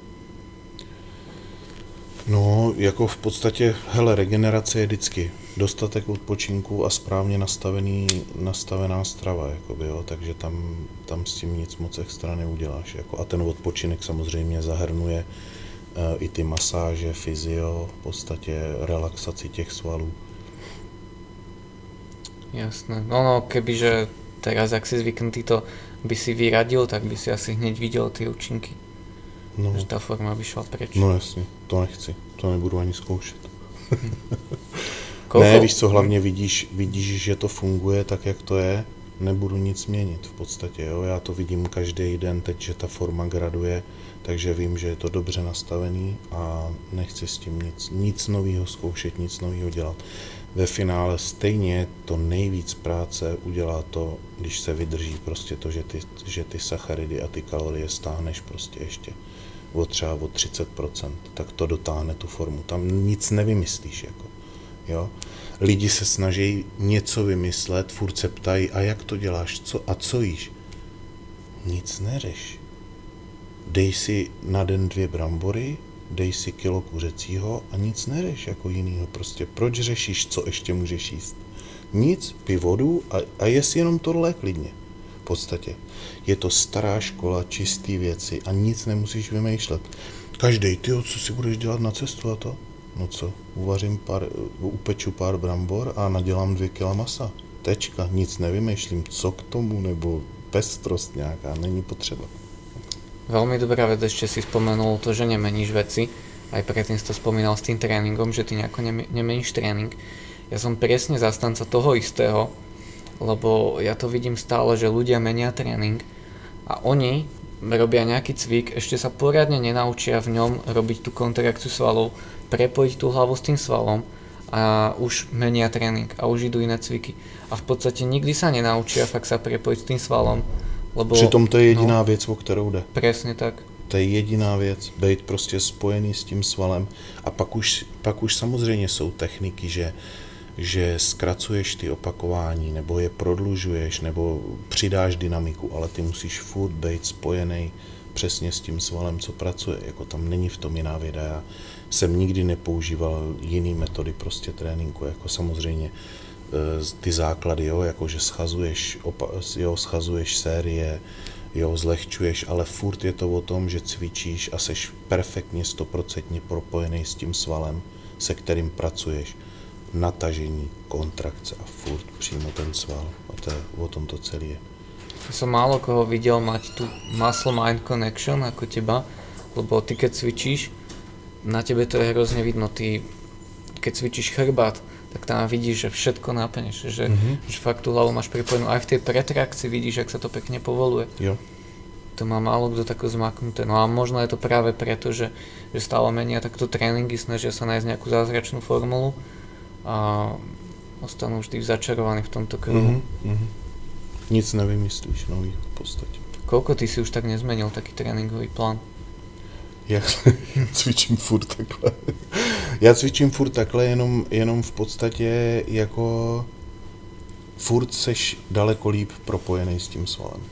No, jako v podstatě, hele, regenerace je vždycky dostatek odpočinku a správně nastavená strava, jakoby, jo, takže tam s tím nic moc extra neuděláš, jako, a ten odpočinek samozřejmě zahrnuje i ty masáže, fyzio, v podstatě relaxaci těch svalů. Jasné, no, kebyže teraz, ak si zvyknutý to by si vyradil, tak by si asi hneď videl tie účinky. No. Že tá forma by šla preč. No jasne, to nechci, to nebudu ani zkoušet. Ne, víš co, hlavně vidíš, že to funguje tak, jak to je, nebudu nic měnit v podstatě, jo, já to vidím každý den teď, že ta forma graduje, takže vím, že je to dobře nastavený a nechci s tím nic nového zkoušet, nic nového dělat. Ve finále stejně to nejvíc práce udělá to, když se vydrží prostě to, že ty sacharidy a ty kalorie stáhneš prostě ještě o třeba o 30%, tak to dotáhne tu formu, tam nic nevymyslíš, jako, jo. Lidi se snaží něco vymyslet, furt se ptají, a jak to děláš, co jíš? Nic neřeš. Dej si na den 2 brambory, dej si kilo kuřecího a nic neřeš jako jinýho prostě. Proč řešíš, co ještě můžeš jíst? Nic, pij vodu a jes jenom tohle klidně. V podstatě je to stará škola, čistý věci a nic nemusíš vymýšlet. Každej, tyjo, co si budeš dělat na cestu a to? No co, upeču pár brambor a nadělám 2 kila masa. Tečka, nic nevymýšlím, co k tomu, nebo pestrost nějaká, není potřeba. Veľmi dobrá vec, ešte si spomenul to, že nemeníš veci. Aj predtým si to spomínal s tým tréningom, že ty nejako nemeníš tréning. Ja som presne zastanca toho istého, lebo ja to vidím stále, že ľudia menia tréning a oni robia nejaký cvik, ešte sa poriadne nenaučia v ňom robiť tú kontrakciu svalov, prepojiť tú hlavu s tým svalom a už menia tréning a už idú iné cviky. A v podstate nikdy sa nenaučia fakt sa prepojiť s tým svalom, lebo... Přitom to je jediná věc, o kterou jde. Presne tak. To je jediná věc, být prostě spojený s tím svalem a pak už samozřejmě jsou techniky, že zkracuješ ty opakování, nebo je prodlužuješ, nebo přidáš dynamiku, ale ty musíš furt být spojený přesně s tím svalem, co pracuje, jako tam není v tom jiná věda. Já jsem nikdy nepoužíval jiný metody prostě tréninku, jako samozřejmě ty základy, jo, jako že schazuješ série, jo, zlehčuješ, ale furt je to o tom, že cvičíš a seš perfektně 100% propojený s tím svalem, se kterým pracuješ. Natažení, kontrakce a furt přímo ten sval. A to je o tom to celé je. Som málo koho videl mať tu muscle-mind connection ako teba, lebo ty keď cvičíš, na tebe to je hrozne vidno. Ty keď cvičíš chrbát, tak tam vidíš, že všetko nápneš, že, že fakt tú hlavu máš pripojenú. Aj v tej pretrakcii vidíš, ak sa to pekne povoluje. Jo. To má málo kto tako zmaknuté. No a možno je to práve preto, že stále menia takto tréningy, snažia sa nájsť nejakú zázračnú formulu a ostanú vždy začarovaní v tomto kruhu. Nic nevymyslíš nový v podstate. Koľko ty si už tak nezmenil taký tréningový plán? Já cvičím furt takhle. Já cvičím furt takhle, jenom v podstatě jako furt seš daleko líp propojený s tím svalem.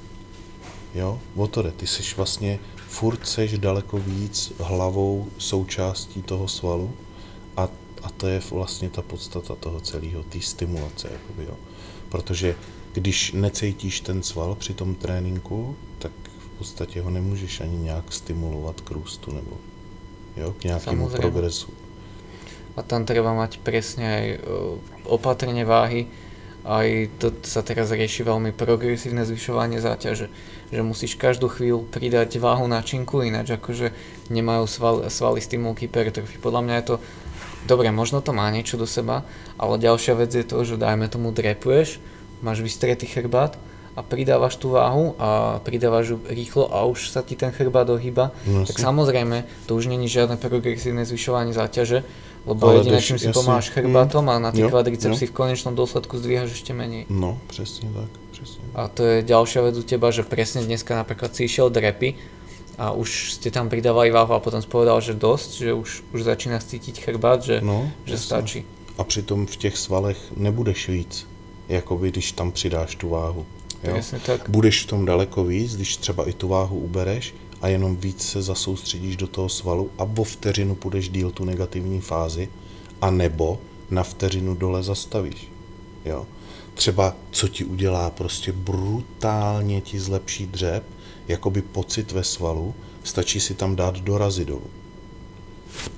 Jo, o to jde. Ty seš vlastně, furt seš daleko víc hlavou součástí toho svalu a to je vlastně ta podstata toho celého, té stimulace, jakoby, jo. Protože když necítíš ten sval při tom tréninku, tak v podstatě ho nemůžeš ani nějak stimulovat k růstu nebo jo, k nějakému progresu. A tam treba mať presne aj opatrne váhy, aj to sa teraz rieši veľmi progresívne zvyšovanie záťaže, že musíš každú chvíľu pridať váhu na činku, ináč akože nemajú svaly stimul k hypertrofii. Podľa mňa je to, dobre, možno to má niečo do seba, ale ďalšia vec je to, že dajme tomu drepuješ, máš vystretý chrbát, a pridávaš tú váhu a pridávaš ju rýchlo a už sa ti ten chrbát dohýba, tak samozrejme to už není žiadne progresívne zvyšovanie záťaže, lebo jediné, čím si pomáhaš chrbátom a na tie kvadricepsy si v konečnom dôsledku zdvíhaš ešte menej. No, presne tak. Presne. A to je ďalšia vec u teba, že presne dneska napríklad si išiel drepy a už ste tam pridávali váhu a potom si povedal, že dosť, že už začína cítiť chrbát, že stačí. A přitom v těch svalech nebudeš víc, jakoby když tam přidáš tu váhu. Tak. Budeš v tom daleko víc, když třeba i tu váhu ubereš a jenom víc se zasoustředíš do toho svalu a o vteřinu půjdeš díl tu negativní fázi a nebo na vteřinu dole zastavíš. Jo? Třeba co ti udělá, prostě brutálně ti zlepší dřep, jakoby pocit ve svalu, stačí si tam dát dorazy dolů.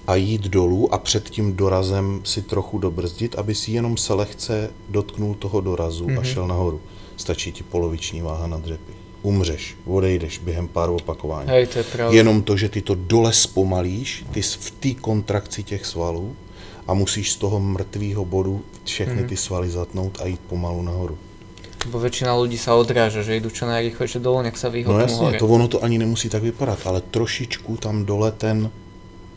A jít dolů a před tím dorazem si trochu dobrzdit, aby si jenom se lehce dotknul toho dorazu a šel nahoru. Stačí ti poloviční váha na dřepy. Umřeš, odejdeš během pár opakování. Hej, to je pravda. Jenom to, že ty to dole zpomalíš, ty v té kontrakci těch svalů a musíš z toho mrtvýho bodu všechny ty svaly zatnout a jít pomalu nahoru. Bo väčšina ľudí sa odráža, že idú čo najrychlejšie dole, nech sa vyhodnú hore. No jasne, to ono to ani nemusí tak vypadat, ale trošičku tam dole ten,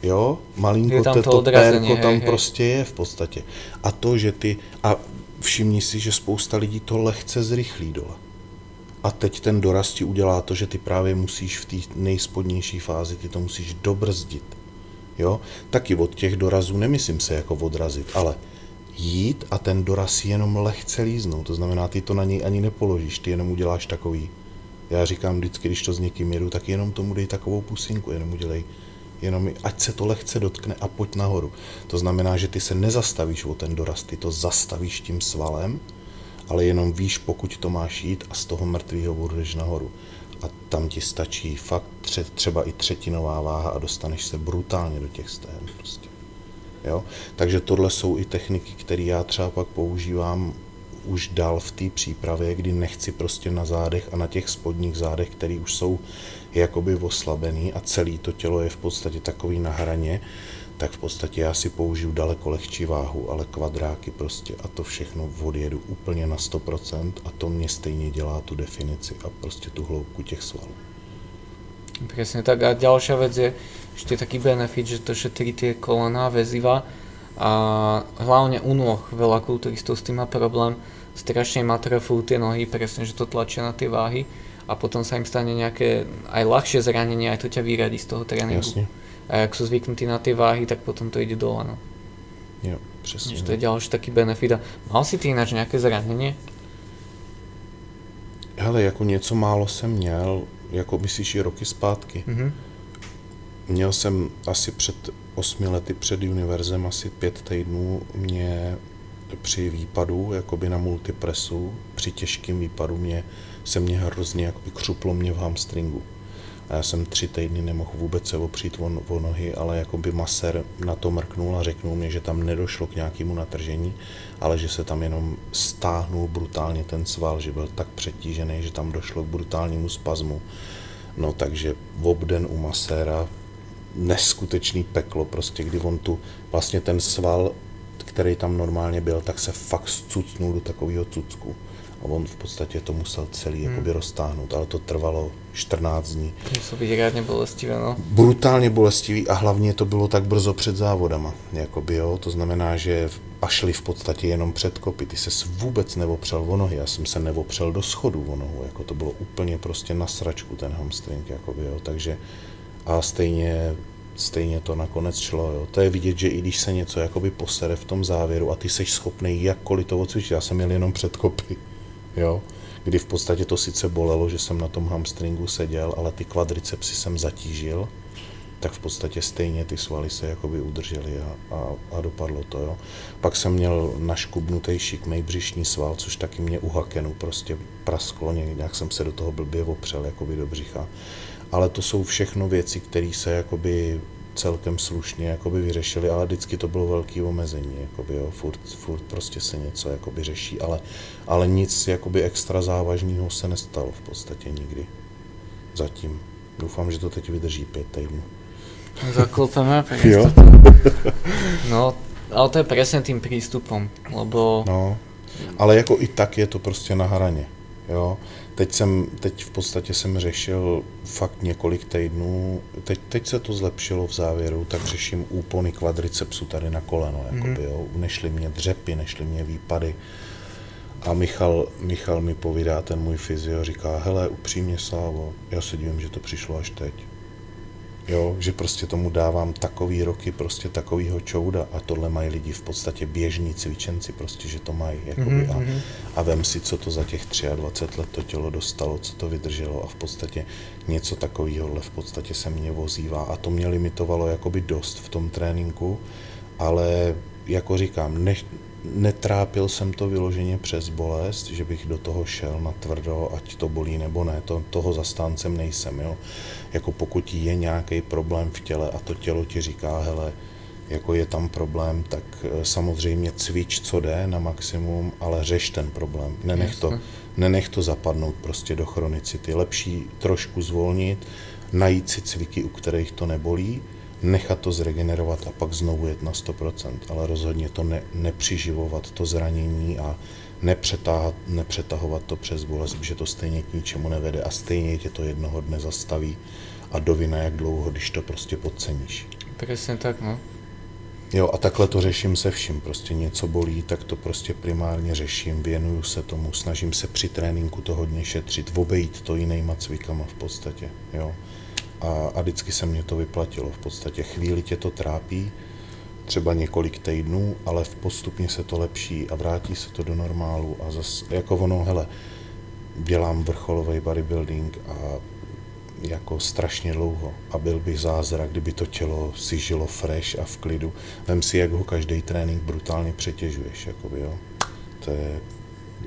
jo, malinko to pérko tam prostě je v podstatě. A to, že ty... A všimni si, že spousta lidí to lehce zrychlí dole. A teď ten doraz ti udělá to, že ty právě musíš v té nejspodnější fázi, ty to musíš dobrzdit. Jo? Taky od těch dorazů nemyslím se jako odrazit, ale jít a ten doraz jenom lehce líznou. To znamená, ty to na něj ani nepoložíš, ty jenom uděláš takový. Já říkám vždycky, když to s někým jedu, tak jenom tomu dej takovou pusinku, jenom udělej. Jenom ať se to lehce dotkne a pojď nahoru. To znamená, že ty se nezastavíš o ten doraz, ty to zastavíš tím svalem, ale jenom víš, pokud to máš jít a z toho mrtvýho budeš nahoru. A tam ti stačí fakt třeba i třetinová váha a dostaneš se brutálně do těch stén prostě. Jo? Takže tohle jsou i techniky, které já třeba pak používám už dál v té přípravě, kdy nechci prostě na zádech a na těch spodních zádech, které už jsou jakoby oslabený a celé to tělo je v podstatě takový na hraně, tak v podstatě já si použiju daleko lehčí váhu, ale kvadráky prostě a to všechno odjedu úplně na 100% a to mě stejně dělá tu definici a prostě tu hloubku těch svalů. Presne tak a ďalšia vec je ešte taký benefit, že to šetrí tie kolená, väziva a hlavne u nôh, veľa kulturistov s tým má problém, strašne ma trefujú tie nohy, presne, že to tlačia na tie váhy a potom sa im stane nejaké aj ľahšie zranenie, aj to ťa vyradí z toho tréningu. Jasne. A ak sú zvyknutí na tie váhy, tak potom to ide dole. No. Jo, presne. To je ďalší taký benefit. A mal si ty ináč nejaké zranenie? Hele, jako něco málo jsem měl, jako myslíš i roky zpátky. Mm-hmm. Měl jsem asi před 8 lety před univerzem, asi 5 týdnů, mě při výpadu, jakoby na multipresu, při těžkém výpadu se mě hrozně jakoby křuplo mě v hamstringu. A já jsem 3 týdny nemohl vůbec se opřít o nohy, ale jakoby masér na to mrknul a řeknul mě, že tam nedošlo k nějakému natržení, ale že se tam jenom stáhnul brutálně ten sval, že byl tak přetížený, že tam došlo k brutálnímu spazmu. No takže obden u maséra neskutečný peklo prostě, kdy on tu vlastně ten sval, který tam normálně byl, tak se fakt zcucnul do takového cucku. A on v podstatě to musel celý jakoby roztáhnout, ale to trvalo 14 dní. Musel být rádně bolestivé, no. Brutálně bolestivý a hlavně to bylo tak brzo před závodama, jakoby jo, to znamená, že a šli v podstatě jenom před kopy, ty ses vůbec neopřel o nohy, já jsem se neopřel do schodu o nohu, jako to bylo úplně prostě na sračku ten hamstring, jakoby jo, takže a stejně to nakonec šlo, jo. To je vidět, že i když se něco jakoby posere v tom závěru a ty seš schopný jakkoliv to odcvičit, já jsem jel jenom před kopy. Jo, kdy v podstatě to sice bolelo, že jsem na tom hamstringu seděl, ale ty kvadricepsy jsem zatížil, tak v podstatě stejně ty svaly se jakoby udržely a dopadlo to, jo. Pak jsem měl naškubnutý šikmej břišní sval, což taky mě u hakenu prostě prasklo někde, nějak jsem se do toho blbě opřel jakoby do břicha. Ale to jsou všechno věci, které se jakoby celkem slušně jakoby vyřešili, ale vždycky to bylo velký omezení, jakoby, jo, furt prostě se něco jakoby řeší, ale nic jakoby extra závažného se nestalo v podstatě nikdy. Zatím. Doufám, že to teď vydrží 5 týdnů. Zaklopeme, jo. No, ale to je presne tým prístupom, lebo... No, ale jako i tak je to prostě na hraně, jo. Teď v podstatě jsem řešil fakt několik týdnů, teď se to zlepšilo v závěru, tak řeším úpony kvadricepsu tady na koleno, jakoby, jo. Nešly mě dřepy, nešly mě výpady a Michal mi povídá, ten můj fyzio, říká, hele, upřímně Sávo, já se divím, že to přišlo až teď, jo, že prostě tomu dávám takový roky, prostě takovýho čouda a tohle mají lidi v podstatě běžní cvičenci, prostě, že to mají, jakoby, a vem si, co to za těch 23 let to tělo dostalo, co to vydrželo a v podstatě něco takovýhohle v podstatě se mě vozívá a to mě limitovalo jakoby dost v tom tréninku, ale jako říkám, netrápil jsem to vyloženě přes bolest, že bych do toho šel na tvrdo, ať to bolí nebo ne, toho zastáncem nejsem, jo. Jako pokud je nějaký problém v těle a to tělo ti říká, hele, jako je tam problém, tak samozřejmě cvič, co jde na maximum, ale řeš ten problém, nenech to zapadnout prostě do chronicity, lepší trošku zvolnit, najít si cviky, u kterých to nebolí, nechat to zregenerovat a pak znovu jet na 100%, ale rozhodně to nepřiživovat to zranění a nepřetahovat to přes bolest, protože to stejně k ničemu nevede a stejně tě to jednoho dne zastaví a dovina jak dlouho, když to prostě podceníš. Přesně tak, no. Jo, a takhle to řeším se vším, prostě něco bolí, tak to prostě primárně řeším, věnuju se tomu, snažím se při tréninku to hodně šetřit, obejít to jinýma cvikama v podstatě, jo. A vždycky se mě to vyplatilo, v podstatě chvíli tě to trápí, třeba několik týdnů, ale postupně se to lepší a vrátí se to do normálu a zase, jako ono, hele, dělám vrcholový bodybuilding a jako strašně dlouho a byl bych zázrak, kdyby to tělo si žilo fresh a v klidu. Vem si, jak ho každý trénink brutálně přetěžuješ, jakoby, jo, to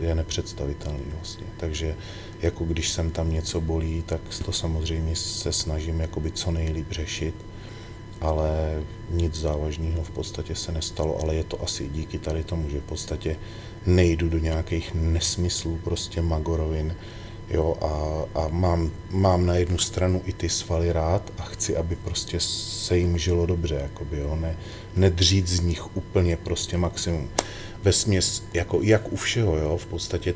je nepředstavitelný vlastně, takže jako když sem tam něco bolí, tak to samozřejmě se snažím jakoby co nejlíp řešit, ale nic závažného v podstatě se nestalo, ale je to asi díky tady tomu, že v podstatě nejdu do nějakých nesmyslů, prostě magorovin, jo, a mám na jednu stranu i ty svaly rád a chci, aby prostě se jim žilo dobře, jakoby, jo, nedřít z nich úplně prostě maximum. Vesměs, jako jak u všeho, jo, v podstatě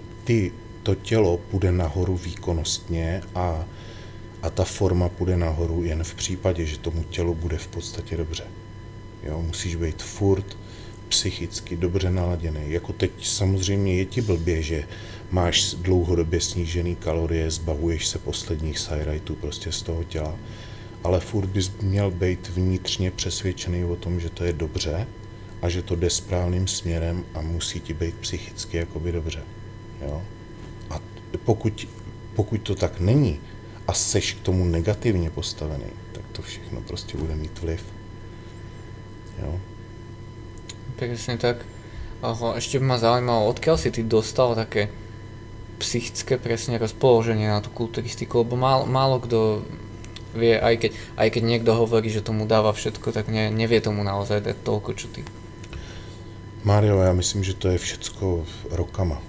to tělo půjde nahoru výkonnostně a ta forma půjde nahoru jen v případě, že tomu tělu bude v podstatě dobře. Jo, musíš být furt psychicky dobře naladěný. Jako teď samozřejmě je ti blbě, že máš dlouhodobě snížený kalorie, zbavuješ se posledních sajrajtů prostě z toho těla, ale furt bys měl být vnitřně přesvědčený o tom, že to je dobře a že to jde správným směrem a musí ti být psychicky jakoby dobře. Jo? A pokud to tak není a seš k tomu negativně postavený, tak to všechno prostě bude mít vliv. Jo? Presne tak. Aho, ešte by ma zaujímalo, odkiaľ si ty dostal také psychické presne rozpoloženie na tú kulturistiku, lebo málo kto vie, aj keď niekto hovorí, že tomu dáva všetko, tak nevie tomu naozaj dať toľko, čo ty. Mário, ja myslím, že to je všetko rokama.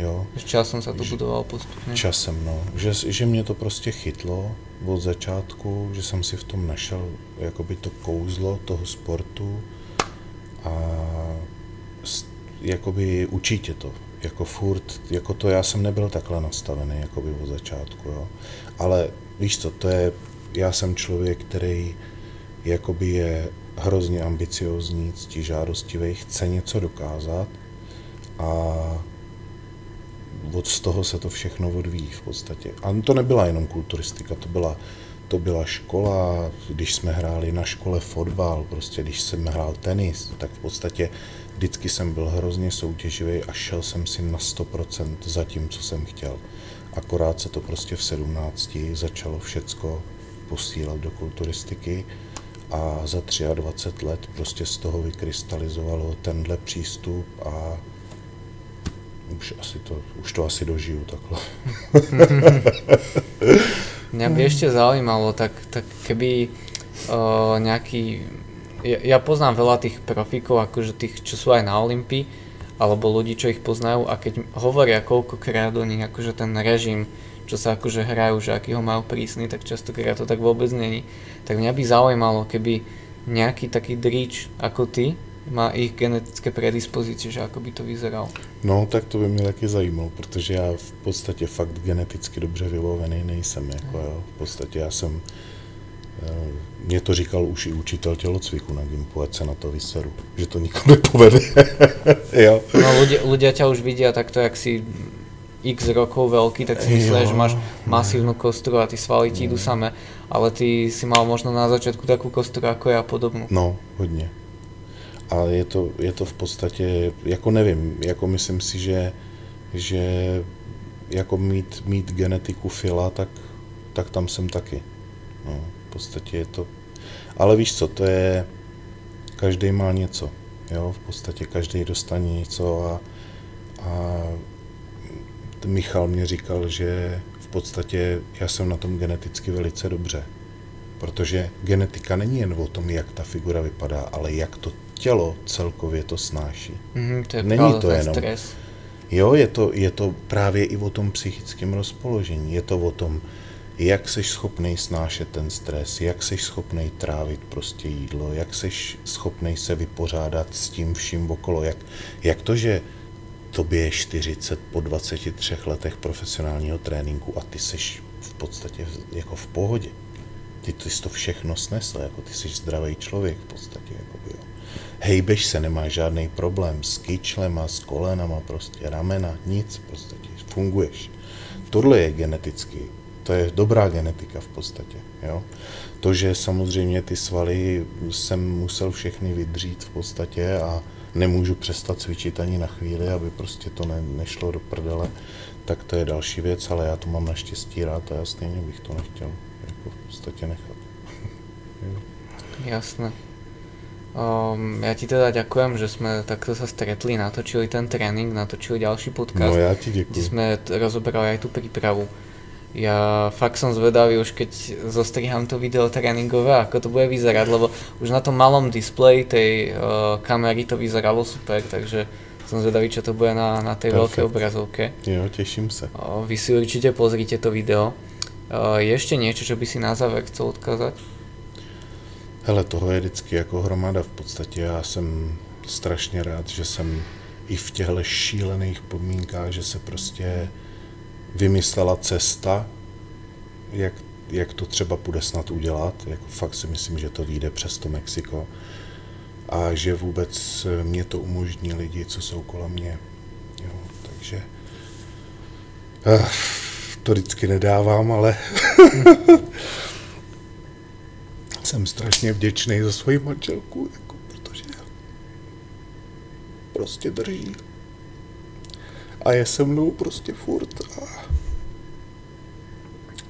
Jo? Časom sa to budoval postupne. Časem, no. Že mne to proste chytlo od začiatku, že som si v tom našel jakoby to kouzlo toho sportu, a jakoby učíte to, jako furt, jako to já jsem nebyl takhle nastavený, jakoby od začátku, jo. Ale víš co, to je, já jsem člověk, který jakoby je hrozně ambiciozní, ctižádostivý, chce něco dokázat a z toho se to všechno odvíjí v podstatě. A to nebyla jenom kulturistika, to byla škola, když jsme hráli na škole fotbal, prostě když jsem hrál tenis, tak v podstatě vždycky jsem byl hrozně soutěživý a šel jsem si na 100% za tím, co jsem chtěl. Akorát se to prostě v 17 začalo všecko posílat do kulturistiky a za 23 let prostě z toho vykrystalizovalo tenhle přístup a už to asi dožiju takhle. Mňa by ešte zaujímalo, tak keby nejaký... Ja poznám veľa tých profíkov, akože tých, čo sú aj na Olympii, alebo ľudí, čo ich poznajú, a keď hovoria koľkokrát o nich, akože ten režim, čo sa akože hrajú, že aký ho majú prísny, tak častokrát to tak vôbec není. Tak mňa by zaujímalo, keby nejaký taký dríč ako ty má ich genetické predispozície, že ako by to vyzeralo. No, tak to by mě taky zajímalo, protože já v podstatě fakt geneticky dobře vybavený nejsem, jako jo. V podstatě já jsem, mě to říkal už i učitel tělocviku na gimpu, ať se na to vyseru, že to nikomu nepovede, jo. No, ľudia ťa už vidia takto, jak si x rokov veľký, tak si myslia, že máš masívnu kostru a ty svaly ti idú samé, ale ty si mal možno na začiatku takú kostru ako ja podobnú. No, hodně. A je to v podstatě, jako nevím, jako myslím si, že jako mít genetiku fila, tak tam jsem taky. No, v podstatě je to, ale víš co, to je, každý má něco, jo, v podstatě každý dostane něco a Michal mě říkal, že v podstatě já jsem na tom geneticky velice dobře, protože genetika není jen o tom, jak ta figura vypadá, ale jak to tělo celkově to snáší. To je není to jenom stres. Jo, je to právě i o tom psychickém rozpoložení. Je to o tom, jak jsi schopnej snášet ten stres, jak jsi schopnej trávit prostě jídlo, jak jsi schopnej se vypořádat s tím vším okolo. Jak to, že tobě je 40 po 23 letech profesionálního tréninku a ty jsi v podstatě jako v pohodě. Ty jsi to všechno snesl, jako ty jsi zdravý člověk v podstatě. Jakoby, jo. Hejbeš se, nemáš žádný problém s kyčlema, s kolenama, prostě ramena, nic, v podstatě, funguješ. Tohle je geneticky, to je dobrá genetika v podstatě, jo. To, že samozřejmě ty svaly jsem musel všechny vydřít v podstatě a nemůžu přestat cvičit ani na chvíli, aby prostě to nešlo do prdele, tak to je další věc, ale já to mám naštěstí rád a já stejně bych to nechtěl jako v podstatě nechat. Jasné. Ja ti teda ďakujem, že sme takto sa stretli, natočili ten tréning, natočili ďalší podcast, no, ja ti ďakujem, kde sme rozobrali aj tú prípravu. Ja fakt som zvedavý už, keď zostriham to video tréningové, ako to bude vyzerať, lebo už na tom malom displeji tej kamery to vyzeralo super, takže Som zvedavý, čo to bude na tej veľkej obrazovke. Jo, teším sa. Vy si určite pozrite to video. Je ešte niečo, čo by si na záver chcel odkázať? Hele, toho je vždycky jako hromada v podstatě. Já jsem strašně rád, že jsem i v těchto šílených podmínkách, že se prostě vymyslela cesta, jak to třeba bude snad udělat. Jako fakt si myslím, že to vyjde přes to Mexiko. A že vůbec mě to umožní lidi, co jsou kolem mě. Jo, takže to vždycky nedávám, ale jsem strašně vděčný za svoji manželku, jako, protože prostě drží a je se mnou prostě furt. A...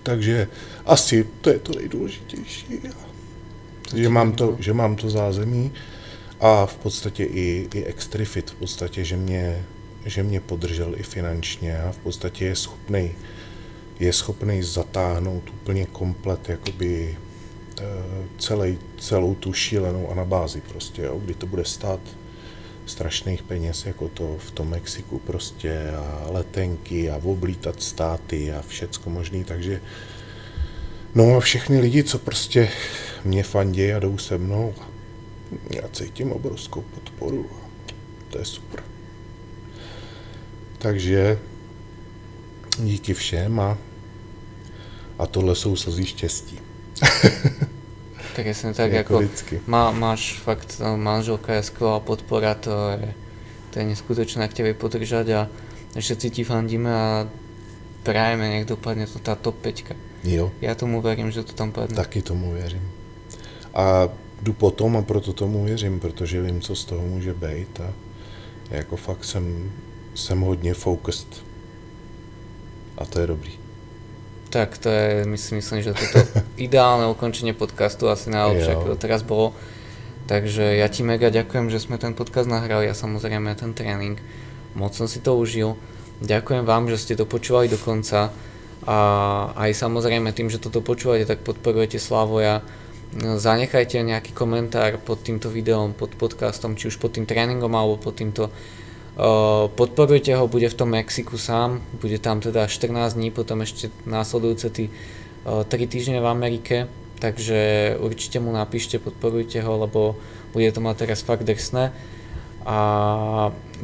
takže asi to je to nejdůležitější, že mám to zázemí a v podstatě i Extrifit, v podstatě, že mě podržel i finančně a v podstatě je schopný zatáhnout úplně komplet jakoby celou tu šílenou anabázi prostě, jo, kdy to bude stát strašných peněz, jako to v tom Mexiku prostě a letenky a oblítat státy a všecko možný, takže no a všechny lidi, co prostě mě fandějí a jdou se mnou, já cítím obrovskou podporu a to je super. Takže díky všem a tohle jsou slzy štěstí. Presne tak, jako máš fakt, manželka je skvelá podpora, to je neskutočné k tebe podržať a všetci ti fandíme a prajeme, nech dopadne to tá top 5. Jo. Ja tomu verím, že to tam padne. Taky tomu věřím. A jdu potom a proto tomu věřím, protože vím, co z toho může být a jako fakt jsem hodně focused a to je dobrý. Tak to je, myslím, že toto ideálne ukončenie podcastu, asi najlepšie, ako teraz bolo. Takže ja ti mega ďakujem, že sme ten podcast nahrali a samozrejme ten tréning. Moc som si to užil. Ďakujem vám, že ste to počúvali do konca. A aj samozrejme tým, že toto počúvate, tak podporujete Slavoja. Zanechajte nejaký komentár pod týmto videom, pod podcastom, či už pod tým tréningom alebo pod týmto. Podporujte ho, bude v tom Mexiku sám, bude tam teda 14 dní, potom ešte následujúce 3 týždne v Amerike, takže určite mu napíšte, podporujte ho, lebo bude to mať teraz fakt drsné a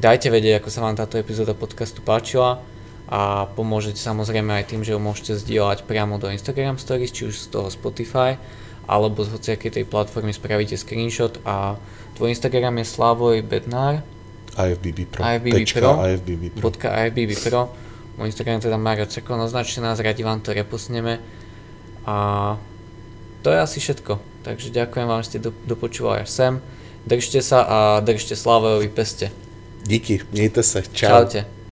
dajte vedieť, ako sa vám táto epizóda podcastu páčila a pomôžete samozrejme aj tým, že ho môžete zdieľať priamo do Instagram Stories, či už z toho Spotify alebo z hociakej tej platformy spravíte screenshot a tvoj Instagram je Slavoj Bednár IFBB Pro. Môj Instagram teda MariacerKoň, označte nás, radi vám to reposneme. A to je asi všetko. Takže ďakujem vám, že ste dopočúvali až sem. Držte sa a držte Slavojovi peste. Díky, mějte se. Čau. Čaute.